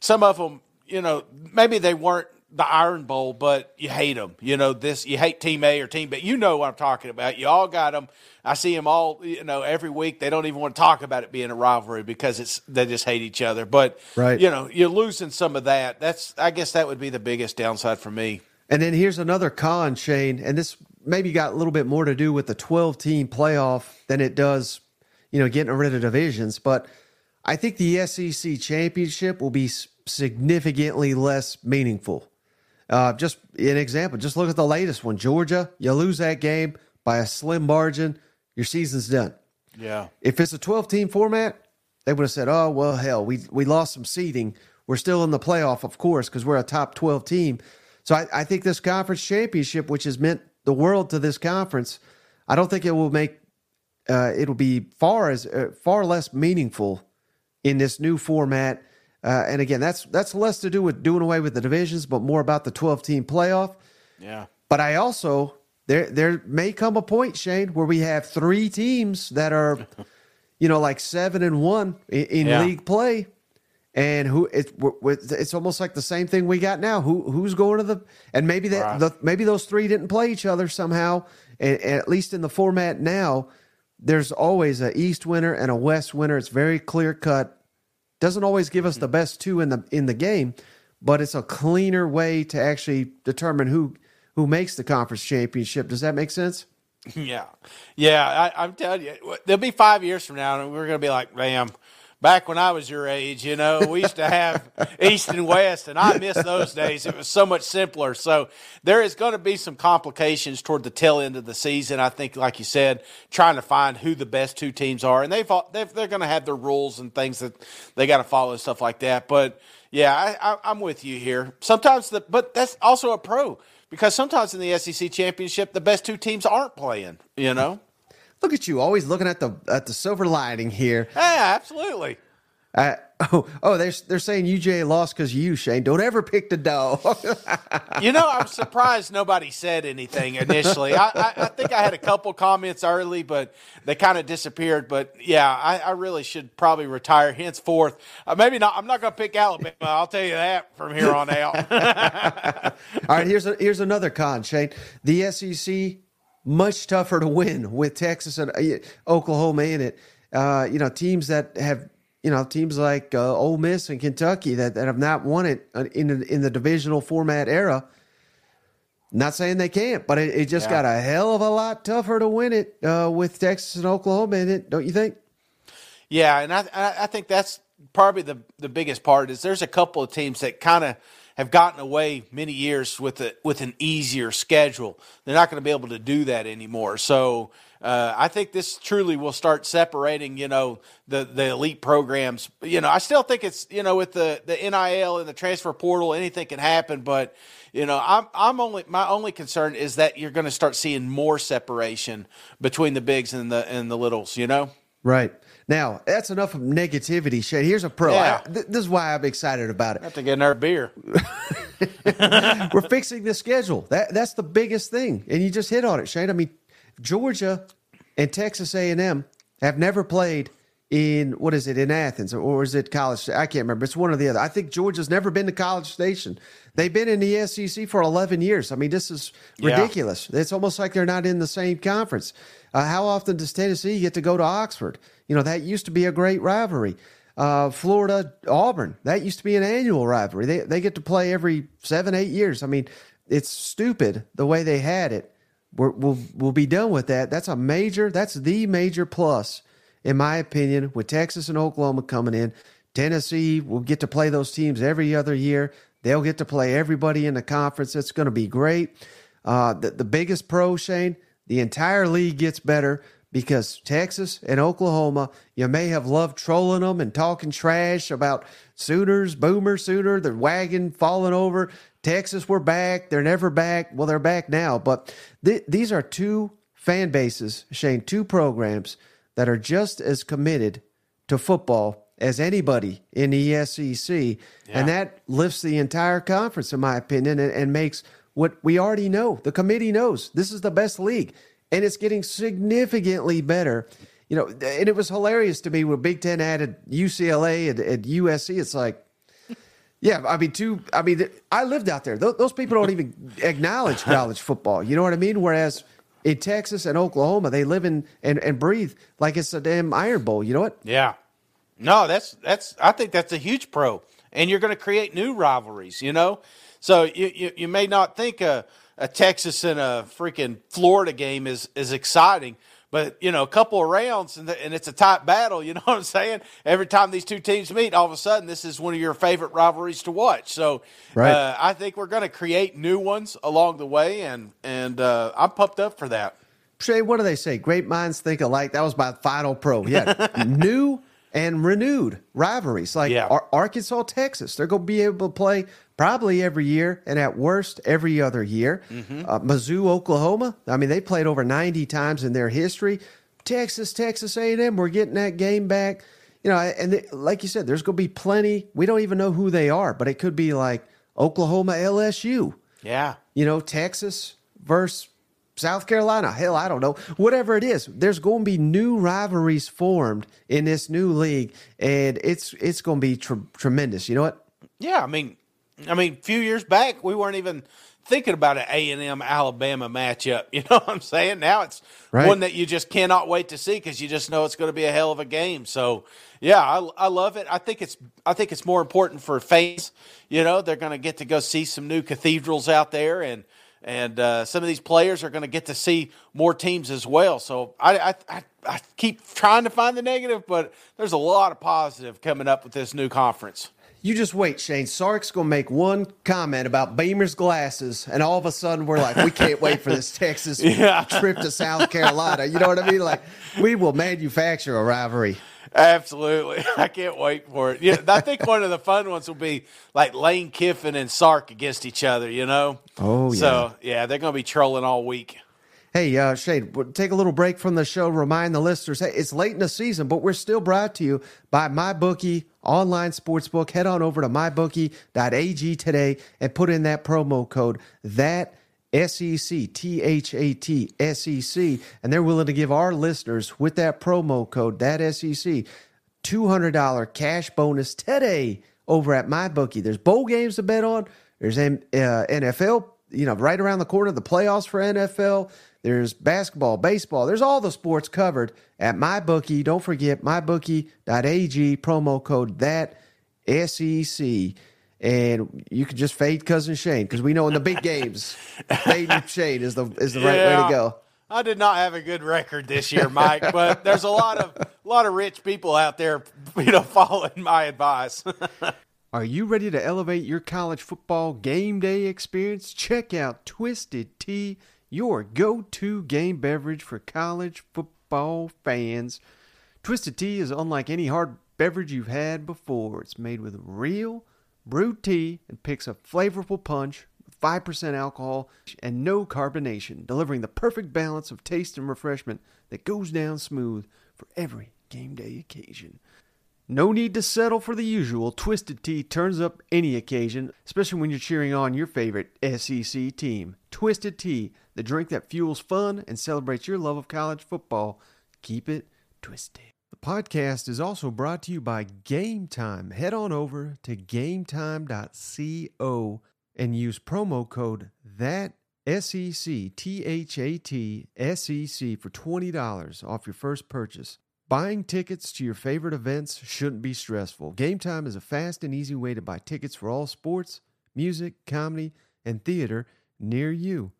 some of them, you know, maybe they weren't the Iron Bowl, but you hate them. You know, this you hate Team A or Team B. You know what I'm talking about. You all got them. I see them all, you know, every week. They don't even want to talk about it being a rivalry because it's they just hate each other. But, right. you know, you're losing some of that. That's I guess that would be the biggest downside for me. And then here's another con, Shane, and this maybe got a little bit more to do with the twelve-team playoff than it does, you know, getting rid of divisions. But I think the S E C championship will be significantly less meaningful. Uh, just an example, just look at the latest one. Georgia, you lose that game by a slim margin. Your season's done. Yeah. If it's a twelve-team format, they would have said, oh, well, hell, we we lost some seeding. We're still in the playoff, of course, because we're a top twelve team. So I, I think this conference championship, which has meant the world to this conference, I don't think it will make uh, – it'll be far as uh, far less meaningful in this new format. Uh, and again, that's that's less to do with doing away with the divisions, but more about the twelve-team playoff. Yeah. But I also there there may come a point, Shane, where we have three teams that are, you know, like seven and one in, in yeah. league play, and who it, it's almost like the same thing we got now. Who who's going to the and maybe that right. the, maybe those three didn't play each other somehow, and, and at least in the format now, there's always an East winner and a West winner. It's very clear cut. Doesn't always give us the best two in the in the game, but it's a cleaner way to actually determine who who makes the conference championship. Does that make sense? Yeah. Yeah, I, I'm telling you, there'll be five years from now, and we're going to be like, damn, back when I was your age, you know, we used to have East and West, and I miss those days. It was so much simpler. So there is going to be some complications toward the tail end of the season, I think, like you said, trying to find who the best two teams are. And they've, they've, they're going to have their rules and things that they got to follow and stuff like that. But, yeah, I, I, I'm with you here. Sometimes, the, but that's also a pro. Because sometimes in the S E C championship, the best two teams aren't playing, you know? Look at you, always looking at the at the silver lining here. Yeah, absolutely. Uh, oh, oh, they're, they're saying U J lost because you, Shane. Don't ever pick the dog. You know, I'm surprised nobody said anything initially. I, I, I think I had a couple comments early, but they kind of disappeared. But, yeah, I, I really should probably retire henceforth. Uh, maybe not. I'm not going to pick Alabama. I'll tell you that from here on out. All right, here's a, here's another con, Shane. The S E C, much tougher to win with Texas and uh, Oklahoma in it. Uh, you know, teams that have – You know, teams like uh, Ole Miss and Kentucky that, that have not won it in the, in the divisional format era. Not saying they can't, but it, it just yeah. got a hell of a lot tougher to win it uh, with Texas and Oklahoma in it, don't you think? Yeah, and I I think that's probably the, the biggest part is there's a couple of teams that kind of have gotten away many years with a, with an easier schedule. They're not going to be able to do that anymore. So uh, I think this truly will start separating, you know, the, the elite programs. You know, I still think it's, you know, with the, the N I L and the transfer portal, anything can happen. But, you know, I'm I'm only my only concern is that you're going to start seeing more separation between the bigs and the and the littles, you know? Right. Now, that's enough of negativity, Shane. Here's a pro. Yeah. I, th- this is why I'm excited about it. I have to get another beer. We're fixing the schedule. That That's the biggest thing, and you just hit on it, Shane. I mean, Georgia and Texas A and M have never played in, what is it, in Athens, or is it College? I can't remember. It's one or the other. I think Georgia's never been to College Station. They've been in the S E C for eleven years. I mean, this is ridiculous. Yeah. It's almost like they're not in the same conference. Uh, how often does Tennessee get to go to Oxford? You know, that used to be a great rivalry. Uh, Florida, Auburn, that used to be an annual rivalry. They they get to play every seven, eight years. I mean, it's stupid the way they had it. We're, we'll we'll be done with that. That's a major, that's the major plus, in my opinion, with Texas and Oklahoma coming in. Tennessee will get to play those teams every other year. They'll get to play everybody in the conference. It's going to be great. Uh, the, the biggest pro, Shane, the entire league gets better. Because Texas and Oklahoma, you may have loved trolling them and talking trash about Sooners, Boomer Sooner, the wagon falling over. Texas, we're back. They're never back. Well, they're back now. But th- these are two fan bases, Shane, two programs that are just as committed to football as anybody in the S E C. Yeah. And that lifts the entire conference, in my opinion, and, and makes what we already know. The committee knows this is the best league. And it's getting significantly better. You know, and it was hilarious to me when Big Ten added U C L A and, and U S C. It's like, yeah, I mean, two, I mean, I lived out there. Those, those people don't even acknowledge college football. You know what I mean? Whereas in Texas and Oklahoma, they live in and, and breathe like it's a damn Iron Bowl. You know what? Yeah. No, that's, that's, I think that's a huge pro. And you're going to create new rivalries, you know? So you, you, you may not think, uh, a Texas and a freaking Florida game is, is exciting, but you know, a couple of rounds and, the, and it's a tight battle. You know what I'm saying? Every time these two teams meet, all of a sudden, this is one of your favorite rivalries to watch. So right. uh, I think we're going to create new ones along the way. And, and uh, I'm pumped up for that. Shay, what do they say? Great minds think alike. That was my final pro. Yeah. New and renewed rivalries like yeah. Ar- Arkansas, Texas. They're going to be able to play probably every year, and at worst, every other year. Mm-hmm. Uh, Mizzou, Oklahoma, I mean, they played over ninety times in their history. Texas, Texas A and M, we're getting that game back. You know, and they, like you said, there's going to be plenty. We don't even know who they are, but it could be like Oklahoma, L S U. Yeah. You know, Texas versus South Carolina. Hell, I don't know. Whatever it is, there's going to be new rivalries formed in this new league, and it's it's going to be tr- tremendous. You know what? Yeah, I mean, I mean, a few years back, we weren't even thinking about an A and M Alabama matchup. You know what I'm saying? Now it's right. one that you just cannot wait to see because you just know it's going to be a hell of a game. So, yeah, I, I love it. I think it's I think it's more important for fans. You know, they're going to get to go see some new cathedrals out there, and and uh, some of these players are going to get to see more teams as well. So I, I I I keep trying to find the negative, but there's a lot of positive coming up with this new conference. You just wait, Shane. Sark's going to make one comment about Beamer's glasses, and all of a sudden we're like, we can't wait for this Texas yeah. trip to South Carolina. You know what I mean? Like, we will manufacture a rivalry. Absolutely. I can't wait for it. Yeah, I think one of the fun ones will be like Lane Kiffin and Sark against each other, you know? Oh, yeah. So, yeah, they're going to be trolling all week. Hey, uh, Shane, we'll take a little break from the show. Remind the listeners, hey, it's late in the season, but we're still brought to you by MyBookie Online Sportsbook. Head on over to my bookie dot a g today and put in that promo code, that S E C, T H A T, S E C, and they're willing to give our listeners, with that promo code, that S E C, two hundred dollars cash bonus today over at MyBookie. There's bowl games to bet on. There's uh, N F L, you know, right around the corner, the playoffs for N F L. There's basketball, baseball. There's all the sports covered at MyBookie. Don't forget, my bookie dot a g, promo code that S E C. And you can just fade Cousin Shane, because we know in the big games, fading Shane is the is the yeah, right way to go. I did not have a good record this year, Mike, but there's a lot of a lot of rich people out there, you know, following my advice. Are you ready to elevate your college football game day experience? Check out Twisted Tea, your go-to game beverage for college football fans. Twisted Tea is unlike any hard beverage you've had before. It's made with real brewed tea and picks a flavorful punch with five percent alcohol and no carbonation, delivering the perfect balance of taste and refreshment that goes down smooth for every game day occasion. No need to settle for the usual. Twisted Tea turns up any occasion, especially when you're cheering on your favorite S E C team. Twisted Tea, the drink that fuels fun and celebrates your love of college football. Keep it twisted. The podcast is also brought to you by Game Time. Head on over to game time dot co and use promo code that S E C, T H A T, S E C for twenty dollars off your first purchase. Buying tickets to your favorite events shouldn't be stressful. Game Time is a fast and easy way to buy tickets for all sports, music, comedy, and theater near you.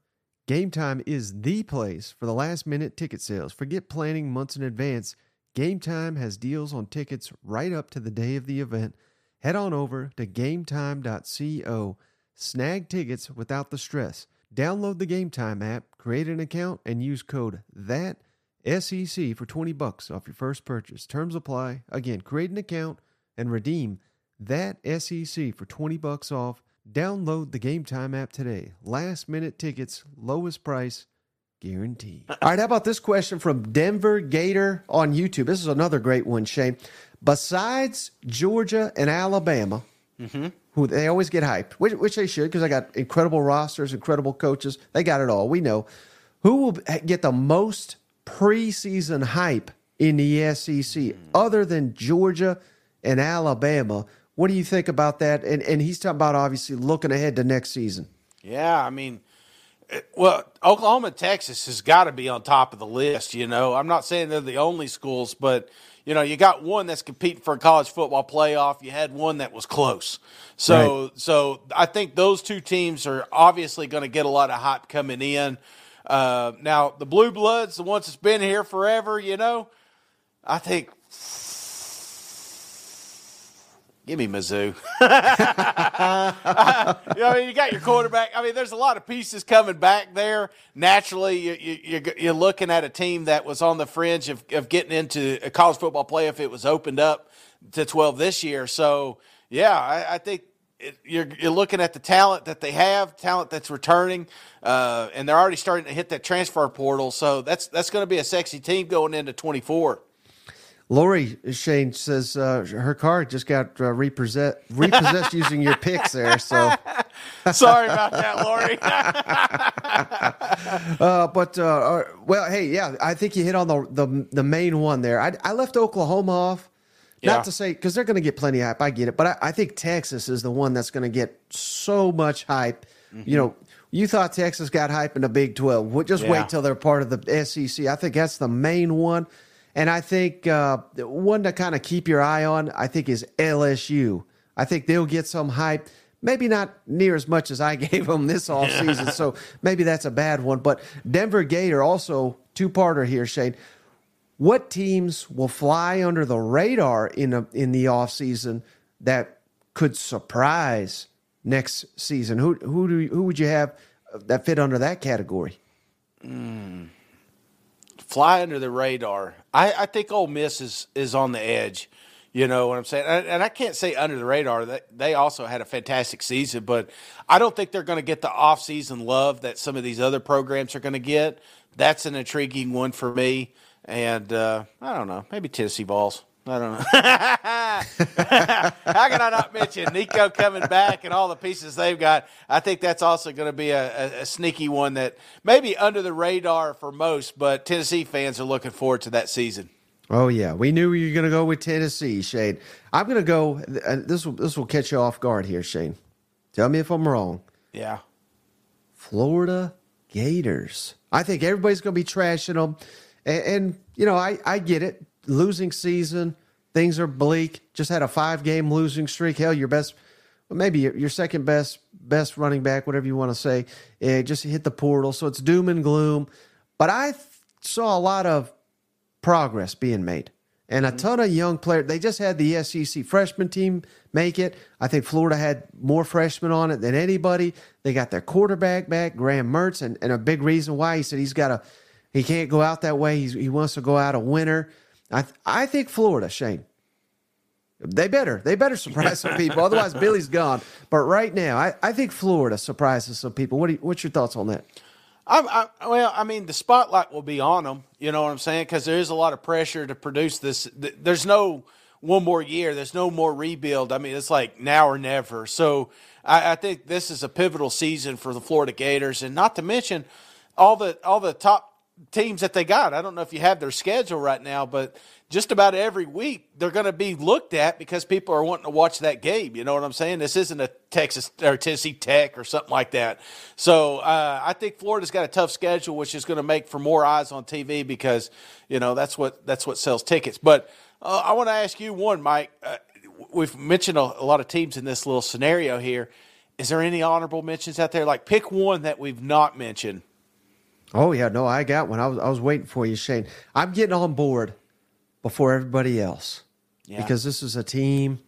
Game Time is the place for the last-minute ticket sales. Forget planning months in advance. Game Time has deals on tickets right up to the day of the event. Head on over to game time dot co. Snag tickets without the stress. Download the Game Time app, create an account, and use code that S E C for twenty bucks off your first purchase. Terms apply. Again, create an account and redeem that S E C for twenty bucks off. Download the Game Time app today. Last minute tickets, lowest price guaranteed. All right, how about this question from Denver Gator on YouTube? This is another great one, Shane. Besides Georgia and Alabama, mm-hmm. who they always get hyped, which, which they should, because they got incredible rosters, incredible coaches. They got it all. We know. Who will get the most preseason hype in the S E C other than Georgia and Alabama? What do you think about that? And and he's talking about obviously looking ahead to next season. Yeah, I mean, well, Oklahoma and Texas has got to be on top of the list, you know. I'm not saying they're the only schools, but, you know, you got one that's competing for a college football playoff. You had one that was close. So, right. so I think those two teams are obviously going to get a lot of hype coming in. Uh, now, the Blue Bloods, the ones that's been here forever, you know, I think give me Mizzou. I, you know, I mean, you got your quarterback. I mean, there's a lot of pieces coming back there. Naturally, you, you, you're, you're looking at a team that was on the fringe of, of getting into a college football playoff. It was opened up to twelve this year. So, yeah, I, I think it, you're, you're looking at the talent that they have, talent that's returning, uh, and they're already starting to hit that transfer portal. So that's that's going to be a sexy team going into twenty-four. Lori Shane says uh, her car just got uh, repossessed, repossessed using your picks there. So sorry about that, Lori. uh, but uh, well, hey, yeah, I think you hit on the the, the main one there. I, I left Oklahoma off Yeah. Not to say, because they're going to get plenty of hype. I get it. But I, I think Texas is the one that's going to get so much hype. Mm-hmm. You know, you thought Texas got hype in the Big twelve. Well, just yeah. wait till they're part of the S E C. I think that's the main one. And I think uh, one to kind of keep your eye on, I think, is L S U. I think they'll get some hype. Maybe not near as much as I gave them this offseason, so maybe that's a bad one. But Denver Gator, also two-parter here, Shane. What teams will fly under the radar in a, in the offseason that could surprise next season? Who who do you, who would you have that fit under that category? Mm. Fly under the radar. I, I think Ole Miss is is on the edge. You know what I'm saying? And, and I can't say under the radar. They, they also had a fantastic season, but I don't think they're going to get the offseason love that some of these other programs are going to get. That's an intriguing one for me. And uh, I don't know, maybe Tizzy Volz. I don't know. How can I not mention Nico coming back and all the pieces they've got? I think that's also going to be a, a, a sneaky one that maybe under the radar for most, but Tennessee fans are looking forward to that season. Oh, yeah. We knew you were going to go with Tennessee, Shane. I'm going to go uh, – this will, this will catch you off guard here, Shane. Tell me if I'm wrong. Yeah. Florida Gators. I think everybody's going to be trashing them. And, and you know, I, I get it. Losing season, things are bleak. Just had a five-game losing streak. Hell, your best – maybe your, your second best best running back, whatever you want to say, uh, just hit the portal. So it's doom and gloom. But I th- saw a lot of – progress being made and a ton of young players. They just had the S E C freshman team make it. I think Florida had more freshmen on it than anybody. They got their quarterback back, Graham Mertz, and, and a big reason why he said he's got a he can't go out that way. He's, he wants to go out a winner. I th- I think Florida, Shane, they better they better surprise some people. Otherwise, Billy's gone. But right now, I, I think Florida surprises some people. What do you, what's your thoughts on that? I, I, well, I mean, the spotlight will be on them, you know what I'm saying? Because there is a lot of pressure to produce this. There's no one more year. There's no more rebuild. I mean, it's like now or never. So I, I think this is a pivotal season for the Florida Gators, and not to mention all the all the top teams that they got. I don't know if you have their schedule right now, but just about every week they're going to be looked at because people are wanting to watch that game. You know what I'm saying? This isn't a Texas or Tennessee Tech or something like that. So uh, I think Florida's got a tough schedule, which is going to make for more eyes on T V because you know that's what that's what sells tickets. But uh, I want to ask you one, Mike. Uh, we've mentioned a, a lot of teams in this little scenario here. Is there any honorable mentions out there? Like pick one that we've not mentioned. Oh, yeah. No, I got one. I was I was waiting for you, Shane. I'm getting on board before everybody else yeah. because this is a team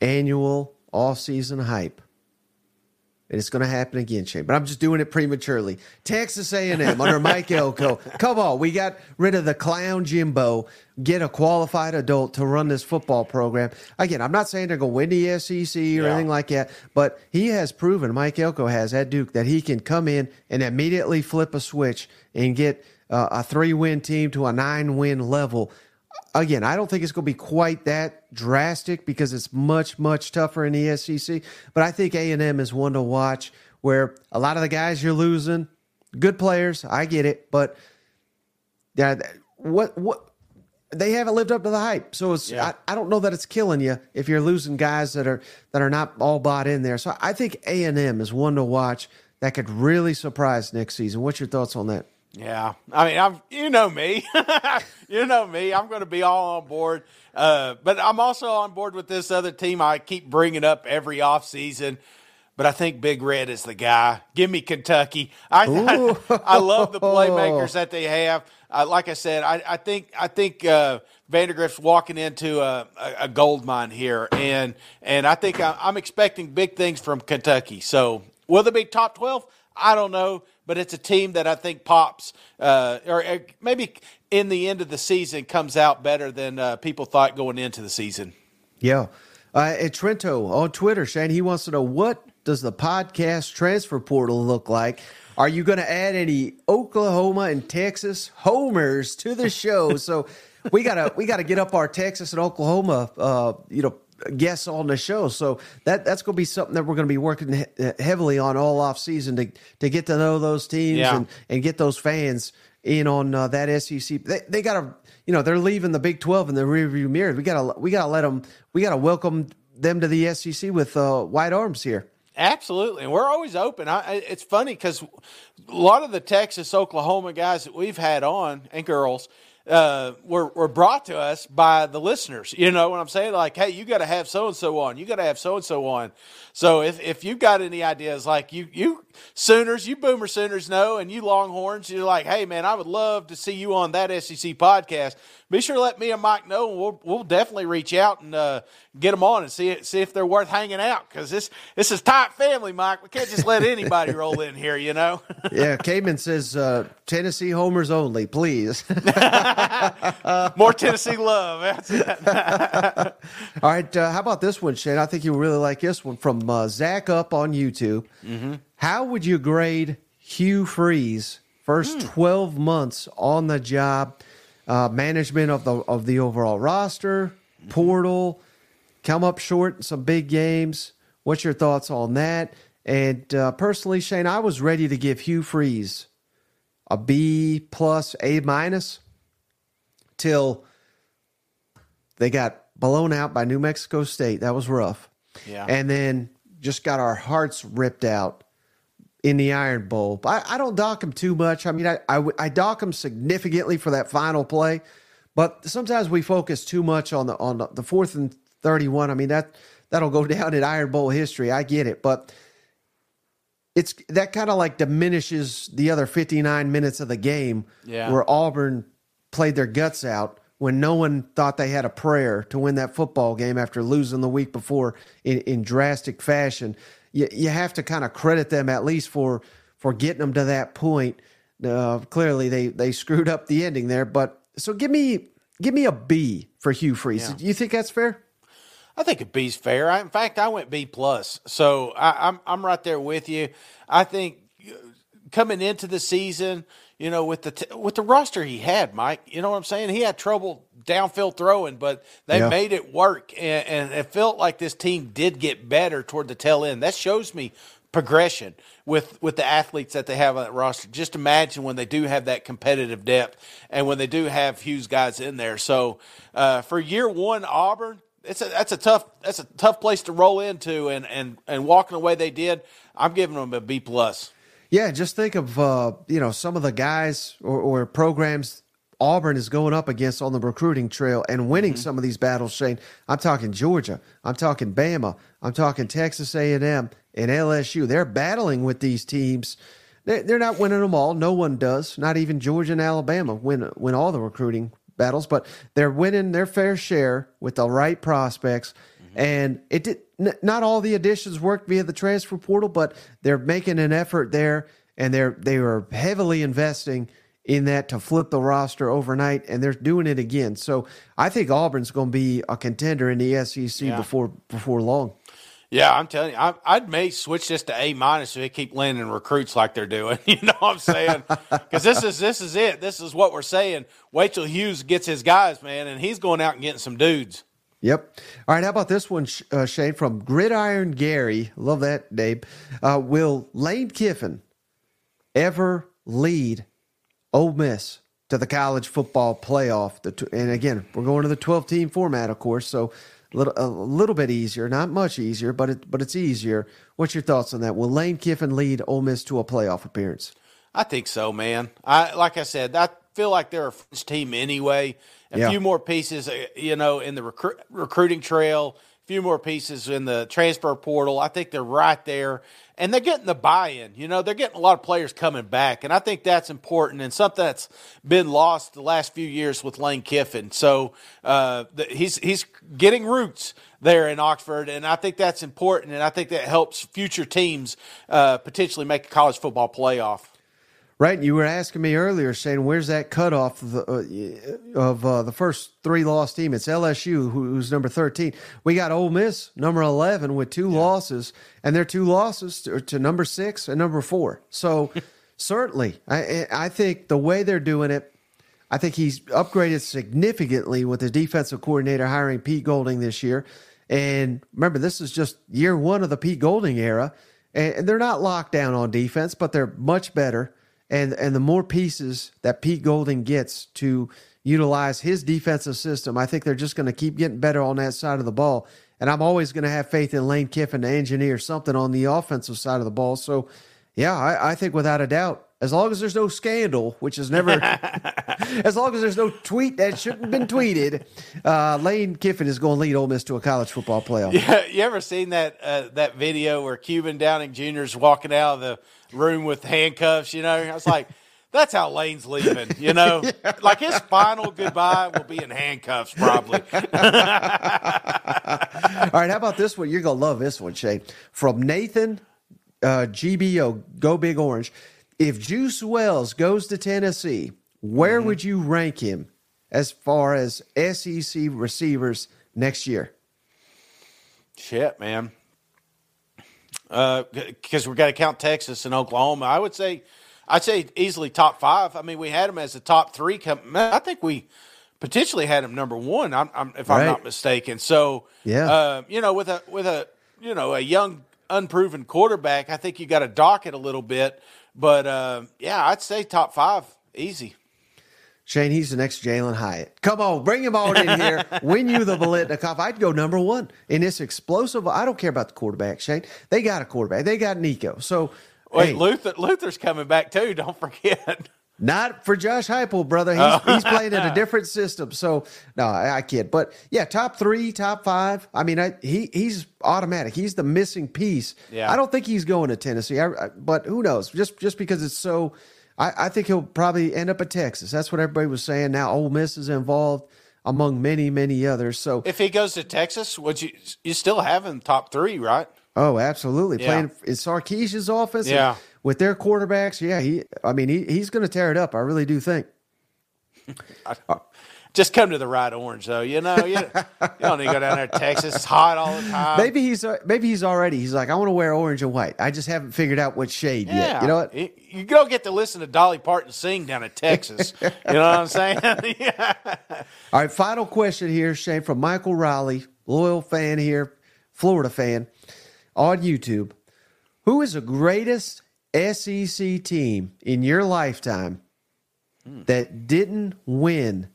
annual offseason hype. And it's going to happen again, Shane. But I'm just doing it prematurely. Texas A and M under Mike Elko. Come on. We got rid of the clown Jimbo. Get a qualified adult to run this football program. Again, I'm not saying they're going to win the S E C or yeah. anything like that, but he has proven, Mike Elko has at Duke, that he can come in and immediately flip a switch and get uh, a three-win team to a nine-win level. Again, I don't think it's going to be quite that drastic because it's much, much tougher in the S E C. But I think A and M is one to watch where a lot of the guys you're losing, good players, I get it. But yeah, what what they haven't lived up to the hype. So it's yeah. I, I don't know that it's killing you if you're losing guys that are that are not all bought in there. So I think A and M is one to watch that could really surprise next season. What's your thoughts on that? Yeah, I mean, I'm you know me, you know me. I'm going to be all on board, uh, but I'm also on board with this other team. I keep bringing up every offseason, but I think Big Red is the guy. Give me Kentucky. I I, I love the playmakers that they have. Uh, like I said, I, I think I think uh, Vanderbilt's walking into a, a, a gold mine here, and and I think I'm, I'm expecting big things from Kentucky. So will they be top twelve? I don't know, but it's a team that I think pops uh, or, or maybe in the end of the season comes out better than uh, people thought going into the season. Yeah. Uh, at Trento on Twitter, Shane, he wants to know, what does the podcast transfer portal look like? Are you going to add any Oklahoma and Texas homers to the show? So we gotta we gotta get up our Texas and Oklahoma, uh, you know, guests on the show. So that that's going to be something that we're going to be working he- heavily on all off season to, to get to know those teams yeah. and, and get those fans in on uh, that S E C. They, they got to, you know, they're leaving the Big twelve in the rearview mirror. We got to, we got to let them, we got to welcome them to the S E C with uh, wide arms here. Absolutely. And we're always open. I, it's funny because a lot of the Texas, Oklahoma guys that we've had on, and girls, uh, were, were brought to us by the listeners. You know what I'm saying? Like, hey, you got to have so-and-so on. You got to have so-and-so on. So if, if you've got any ideas, like you, you Sooners, you Boomer Sooners know, and you Longhorns, you're like, hey, man, I would love to see you on that S E C podcast. Be sure to let me and Mike know, and we'll, we'll definitely reach out and uh, get them on and see it, see if they're worth hanging out, because this this is tight family, Mike. We can't just let anybody roll in here, you know? Yeah, Cayman says, uh, Tennessee homers only, please. More Tennessee love. That's it. All right, uh, how about this one, Shane? I think you'll really like this one from uh, Zach Up on YouTube. Mm-hmm. How would you grade Hugh Freeze first mm. twelve months on the job? Uh, management of the of the overall roster, portal, come up short in some big games. What's your thoughts on that? And uh, personally, Shane, I was ready to give Hugh Freeze a B plus, A minus, till they got blown out by New Mexico State. That was rough. Yeah. And then just got our hearts ripped out in the Iron Bowl. I, I don't dock him too much. I mean, I, I, I dock him significantly for that final play, but sometimes we focus too much on the on the fourth and thirty-one. I mean, that, that'll go down in Iron Bowl history. I get it, but it's that kind of like diminishes the other fifty-nine minutes of the game yeah. where Auburn played their guts out when no one thought they had a prayer to win that football game after losing the week before in, in drastic fashion. You you have to kind of credit them at least for, for getting them to that point. Uh, clearly they, they screwed up the ending there, but so give me, give me a B for Hugh Freeze. Yeah. Do you think that's fair? I think a B's fair. I, in fact, I went B plus. So I, I'm, I'm right there with you. I think coming into the season, you know, with the, t- with the roster he had, Mike, you know what I'm saying? He had trouble downfield throwing, but they yeah. made it work. And, and it felt like this team did get better toward the tail end. That shows me progression with, with the athletes that they have on that roster. Just imagine when they do have that competitive depth and when they do have Hughes guys in there. So uh, for year one, Auburn, it's a, that's a tough, that's a tough place to roll into, and, and, and walking away they did. I'm giving them a B plus. Yeah, just think of uh, you know, some of the guys or, or programs Auburn is going up against on the recruiting trail and winning mm-hmm. some of these battles, Shane. I'm talking Georgia. I'm talking Bama. I'm talking Texas A and M and L S U. They're battling with these teams. They're, they're not winning them all. No one does. Not even Georgia and Alabama win, win all the recruiting battles, but they're winning their fair share with the right prospects. Mm-hmm. And it did. Not all the additions worked via the transfer portal, but they're making an effort there, and they're they are heavily investing in that to flip the roster overnight, and they're doing it again. So I think Auburn's going to be a contender in the S E C yeah. before before long. Yeah, I'm telling you, I, I may switch this to A minus if they keep landing recruits like they're doing. You know what I'm saying? Because this is this is it. This is what we're saying. Wait till Hughes gets his guys, man, and he's going out and getting some dudes. Yep. All right. How about this one, uh, Shane, from Gridiron Gary? Love that name. Uh, will Lane Kiffin ever lead Ole Miss to the college football playoff? The tw- and again, we're going to the twelve-team format, of course, so a little, a little bit easier. Not much easier, but it, but it's easier. What's your thoughts on that? Will Lane Kiffin lead Ole Miss to a playoff appearance? I think so, man. I like I said, I feel like they're a French team anyway. A yeah. few more pieces, you know, in the recru- recruiting trail, a few more pieces in the transfer portal. I think they're right there. And they're getting the buy-in. You know, they're getting a lot of players coming back. And I think that's important and something that's been lost the last few years with Lane Kiffin. So uh, the, he's he's getting roots there in Oxford, and I think that's important. And I think that helps future teams uh, potentially make a college football playoff. Right, you were asking me earlier, saying, where's that cutoff of the, uh, of, uh, the first three-loss team? It's L S U, who's number thirteen. We got Ole Miss, number eleven, with two yeah. losses, and their two losses to, to number six and number four. So, certainly, I, I think the way they're doing it, I think he's upgraded significantly with the defensive coordinator hiring Pete Golding this year. And remember, this is just year one of the Pete Golding era, and they're not locked down on defense, but they're much better. And and the more pieces that Pete Golding gets to utilize his defensive system, I think they're just going to keep getting better on that side of the ball. And I'm always going to have faith in Lane Kiffin to engineer something on the offensive side of the ball. So, yeah, I, I think without a doubt, as long as there's no scandal, which is never, as long as there's no tweet that shouldn't have been tweeted, uh, Lane Kiffin is going to lead Ole Miss to a college football playoff. Yeah, you ever seen that uh, that video where Cuban Downing Junior is walking out of the room with handcuffs? You know, I was like, that's how Lane's leaving, you know? Yeah. Like, his final goodbye will be in handcuffs, probably. All right, how about this one? You're going to love this one, Shane. From Nathan uh, G B O, Go Big Orange. If Juice Wells goes to Tennessee, where mm-hmm. would you rank him as far as S E C receivers next year? Shit, man. Because uh, we've got to count Texas and Oklahoma. I would say – I'd say easily top five. I mean, we had him as the top three. Come, I think we potentially had him number one, I'm, I'm, if right. I'm not mistaken. So, yeah, uh, you know, with a with a you know a young unproven quarterback, I think you got to dock it a little bit. But uh, yeah, I'd say top five, easy. Shane, he's the next Jalen Hyatt. Come on, bring him on in here. Win you the Biletnikoff. I'd go number one in this explosive. I don't care about the quarterback, Shane. They got a quarterback. They got Nico. So. Wait, hey. Luther, Luther's coming back too. Don't forget. Not for Josh Heupel, brother. He's, oh. he's playing in a different system. So no, I, I kid. But yeah, top three, top five. I mean, I, he he's automatic. He's the missing piece. Yeah. I don't think he's going to Tennessee, I, I, but who knows? Just just because it's so, I, I think he'll probably end up at Texas. That's what everybody was saying. Now Ole Miss is involved among many many others. So if he goes to Texas, would you you still have him top three, right? Oh, absolutely. Yeah. Playing in Sarkisian's offense yeah. with their quarterbacks. Yeah, he. I mean, he, he's going to tear it up. I really do think. I, just come to the right orange, though. You know, you, you don't need to go down there to Texas. It's hot all the time. Maybe he's maybe he's already. He's like, I want to wear orange and white. I just haven't figured out what shade yeah. yet. You know what? You don't get to listen to Dolly Parton sing down in Texas. You know what I'm saying? yeah. All right, final question here, Shane, from Michael Riley, loyal fan here, Florida fan. On YouTube, who is the greatest S E C team in your lifetime hmm. that didn't win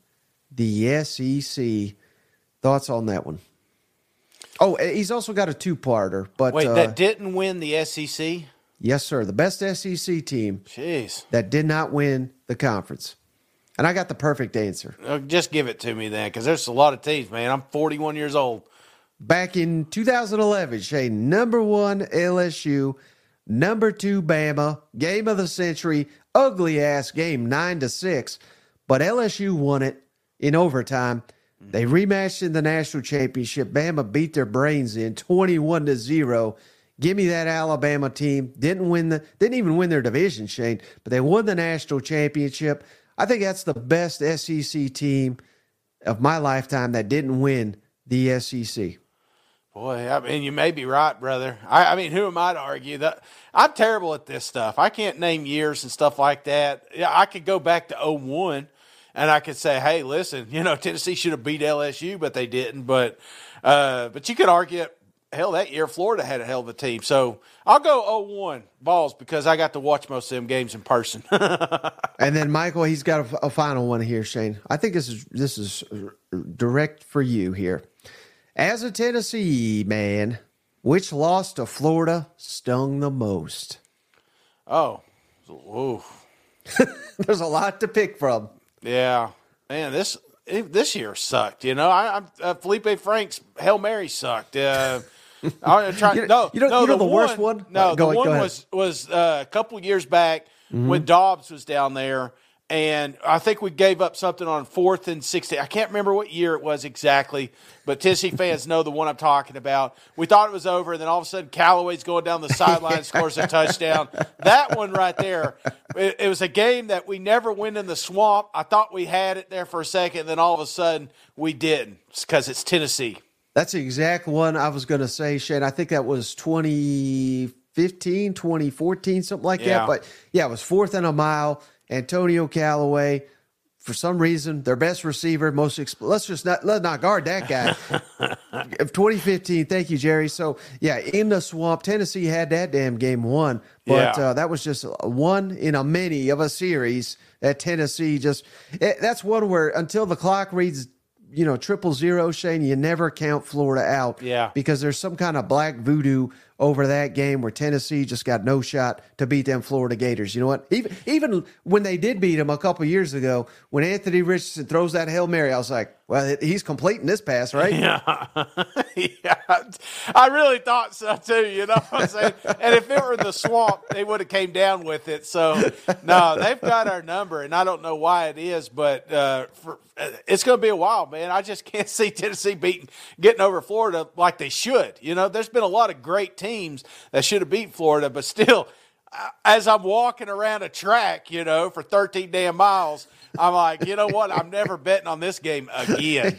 the S E C? Thoughts on that one? Oh, he's also got a two-parter. But wait, uh, that didn't win the S E C? Yes, sir. The best S E C team Jeez. that did not win the conference. And I got the perfect answer. Just give it to me then, because there's a lot of teams, man. I'm forty-one years old. Back in two thousand eleven, Shane, number one L S U, number two Bama, game of the century, ugly-ass game, nine to six. But L S U won it in overtime. They rematched in the national championship. Bama beat their brains in, twenty-one to zero. Give me that Alabama team. Didn't win the, didn't even win their division, Shane, but they won the national championship. I think that's the best S E C team of my lifetime that didn't win the S E C. Boy, I mean, you may be right, brother. I, I mean, who am I to argue that? I'm terrible at this stuff. I can't name years and stuff like that. Yeah, I could go back to oh one, and I could say, hey, listen, you know, Tennessee should have beat L S U, but they didn't. But uh, but you could argue, hell, that year Florida had a hell of a team. So I'll go oh one, Balls, because I got to watch most of them games in person. And then, Michael, he's got a, a final one here, Shane. I think this is this is direct for you here. As a Tennessee man, which loss to Florida stung the most? Oh, whoa. There's a lot to pick from. Yeah. Man, this this year sucked, you know. I, I uh, Felipe Frank's Hail Mary sucked. Uh, I was trying, no, you know, no, you know the, the one, worst one? No, go the ahead, one was, was uh, a couple years back mm-hmm. when Dobbs was down there. And I think we gave up something on fourth and sixteen. I can't remember what year it was exactly, but Tennessee fans know the one I'm talking about. We thought it was over, and then all of a sudden Callaway's going down the sideline, scores a touchdown. That one right there, it, it was a game that we never win in the swamp. I thought we had it there for a second, and then all of a sudden we didn't because it's Tennessee. That's the exact one I was going to say, Shane. I think that was twenty fifteen, twenty fourteen, something like yeah. that. But, yeah, it was fourth and a mile. Antonio Callaway, for some reason, their best receiver, most exp- let's just not let's not guard that guy of twenty fifteen. Thank you, Jerry. So yeah, in the swamp, Tennessee had that damn game won, but yeah. uh, that was just one in a many of a series that Tennessee just. It, that's one where until the clock reads, you know, triple zero, Shane, you never count Florida out. Yeah, because there's some kind of black voodoo over that game where Tennessee just got no shot to beat them Florida Gators. You know what? Even even when they did beat them a couple years ago, when Anthony Richardson throws that Hail Mary, I was like, well, he's completing this pass, right? Yeah. yeah. I really thought so, too, you know what I'm saying? And if it were the swamp, they would have came down with it. So, no, they've got our number, and I don't know why it is, but uh, for, it's going to be a while, man. I just can't see Tennessee beating, getting over Florida like they should. You know, there's been a lot of great teams teams that should have beat Florida, but still, as I'm walking around a track, you know, for thirteen damn miles, I'm like, you know what? I'm never betting on this game again.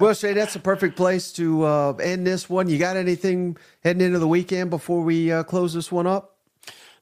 Well, Shane, that's a perfect place to uh, end this one. You got anything heading into the weekend before we uh, close this one up?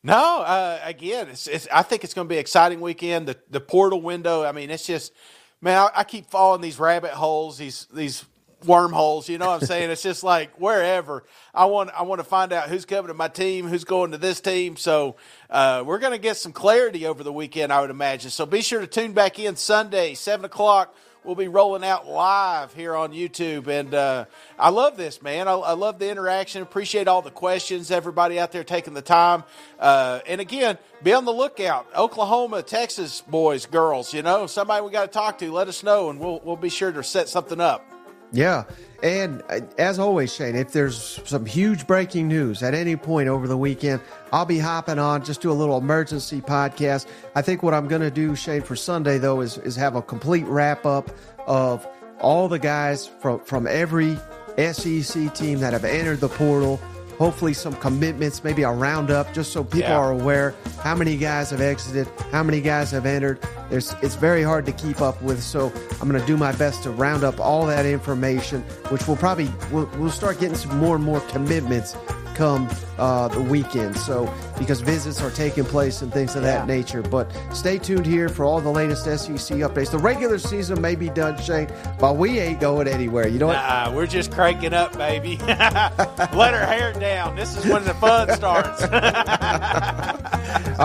No, uh, again, it's, it's, I think it's going to be an exciting weekend. The, the portal window, I mean, it's just, man, I, I keep falling these rabbit holes, these these. wormholes, you know what I'm saying? It's just like wherever I want, I want to find out who's coming to my team, who's going to this team. So uh, we're going to get some clarity over the weekend, I would imagine. So be sure to tune back in Sunday, seven o'clock. We'll be rolling out live here on YouTube. And uh, I love this, man. I, I love the interaction. Appreciate all the questions, everybody out there taking the time. Uh, and, again, be on the lookout. Oklahoma, Texas boys, girls, you know, somebody we got to talk to, let us know, and we'll we'll be sure to set something up. Yeah. And as always, Shane, if there's some huge breaking news at any point over the weekend, I'll be hopping on, just do a little emergency podcast. I think what I'm going to do, Shane, for Sunday, though, is, is have a complete wrap up of all the guys from, from every S E C team that have entered the portal. Hopefully some commitments, maybe a roundup, just so people yeah. are aware how many guys have exited, how many guys have entered. There's, it's very hard to keep up with, so I'm going to do my best to round up all that information, which will probably, we'll, we'll start getting some more and more commitments come uh, the weekend, so because visits are taking place and things of yeah. that nature. But stay tuned here for all the latest S E C updates. The regular season may be done, Shane, but we ain't going anywhere. You know what? Nah, we're just cranking up, baby. Let her hair down. This is when the fun starts. All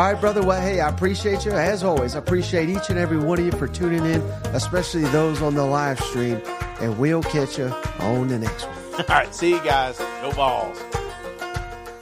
right, brother. Well, hey, I appreciate you. As always, I appreciate each and every one of you for tuning in, especially those on the live stream. And we'll catch you on the next one. All right. See you guys. Go Vols.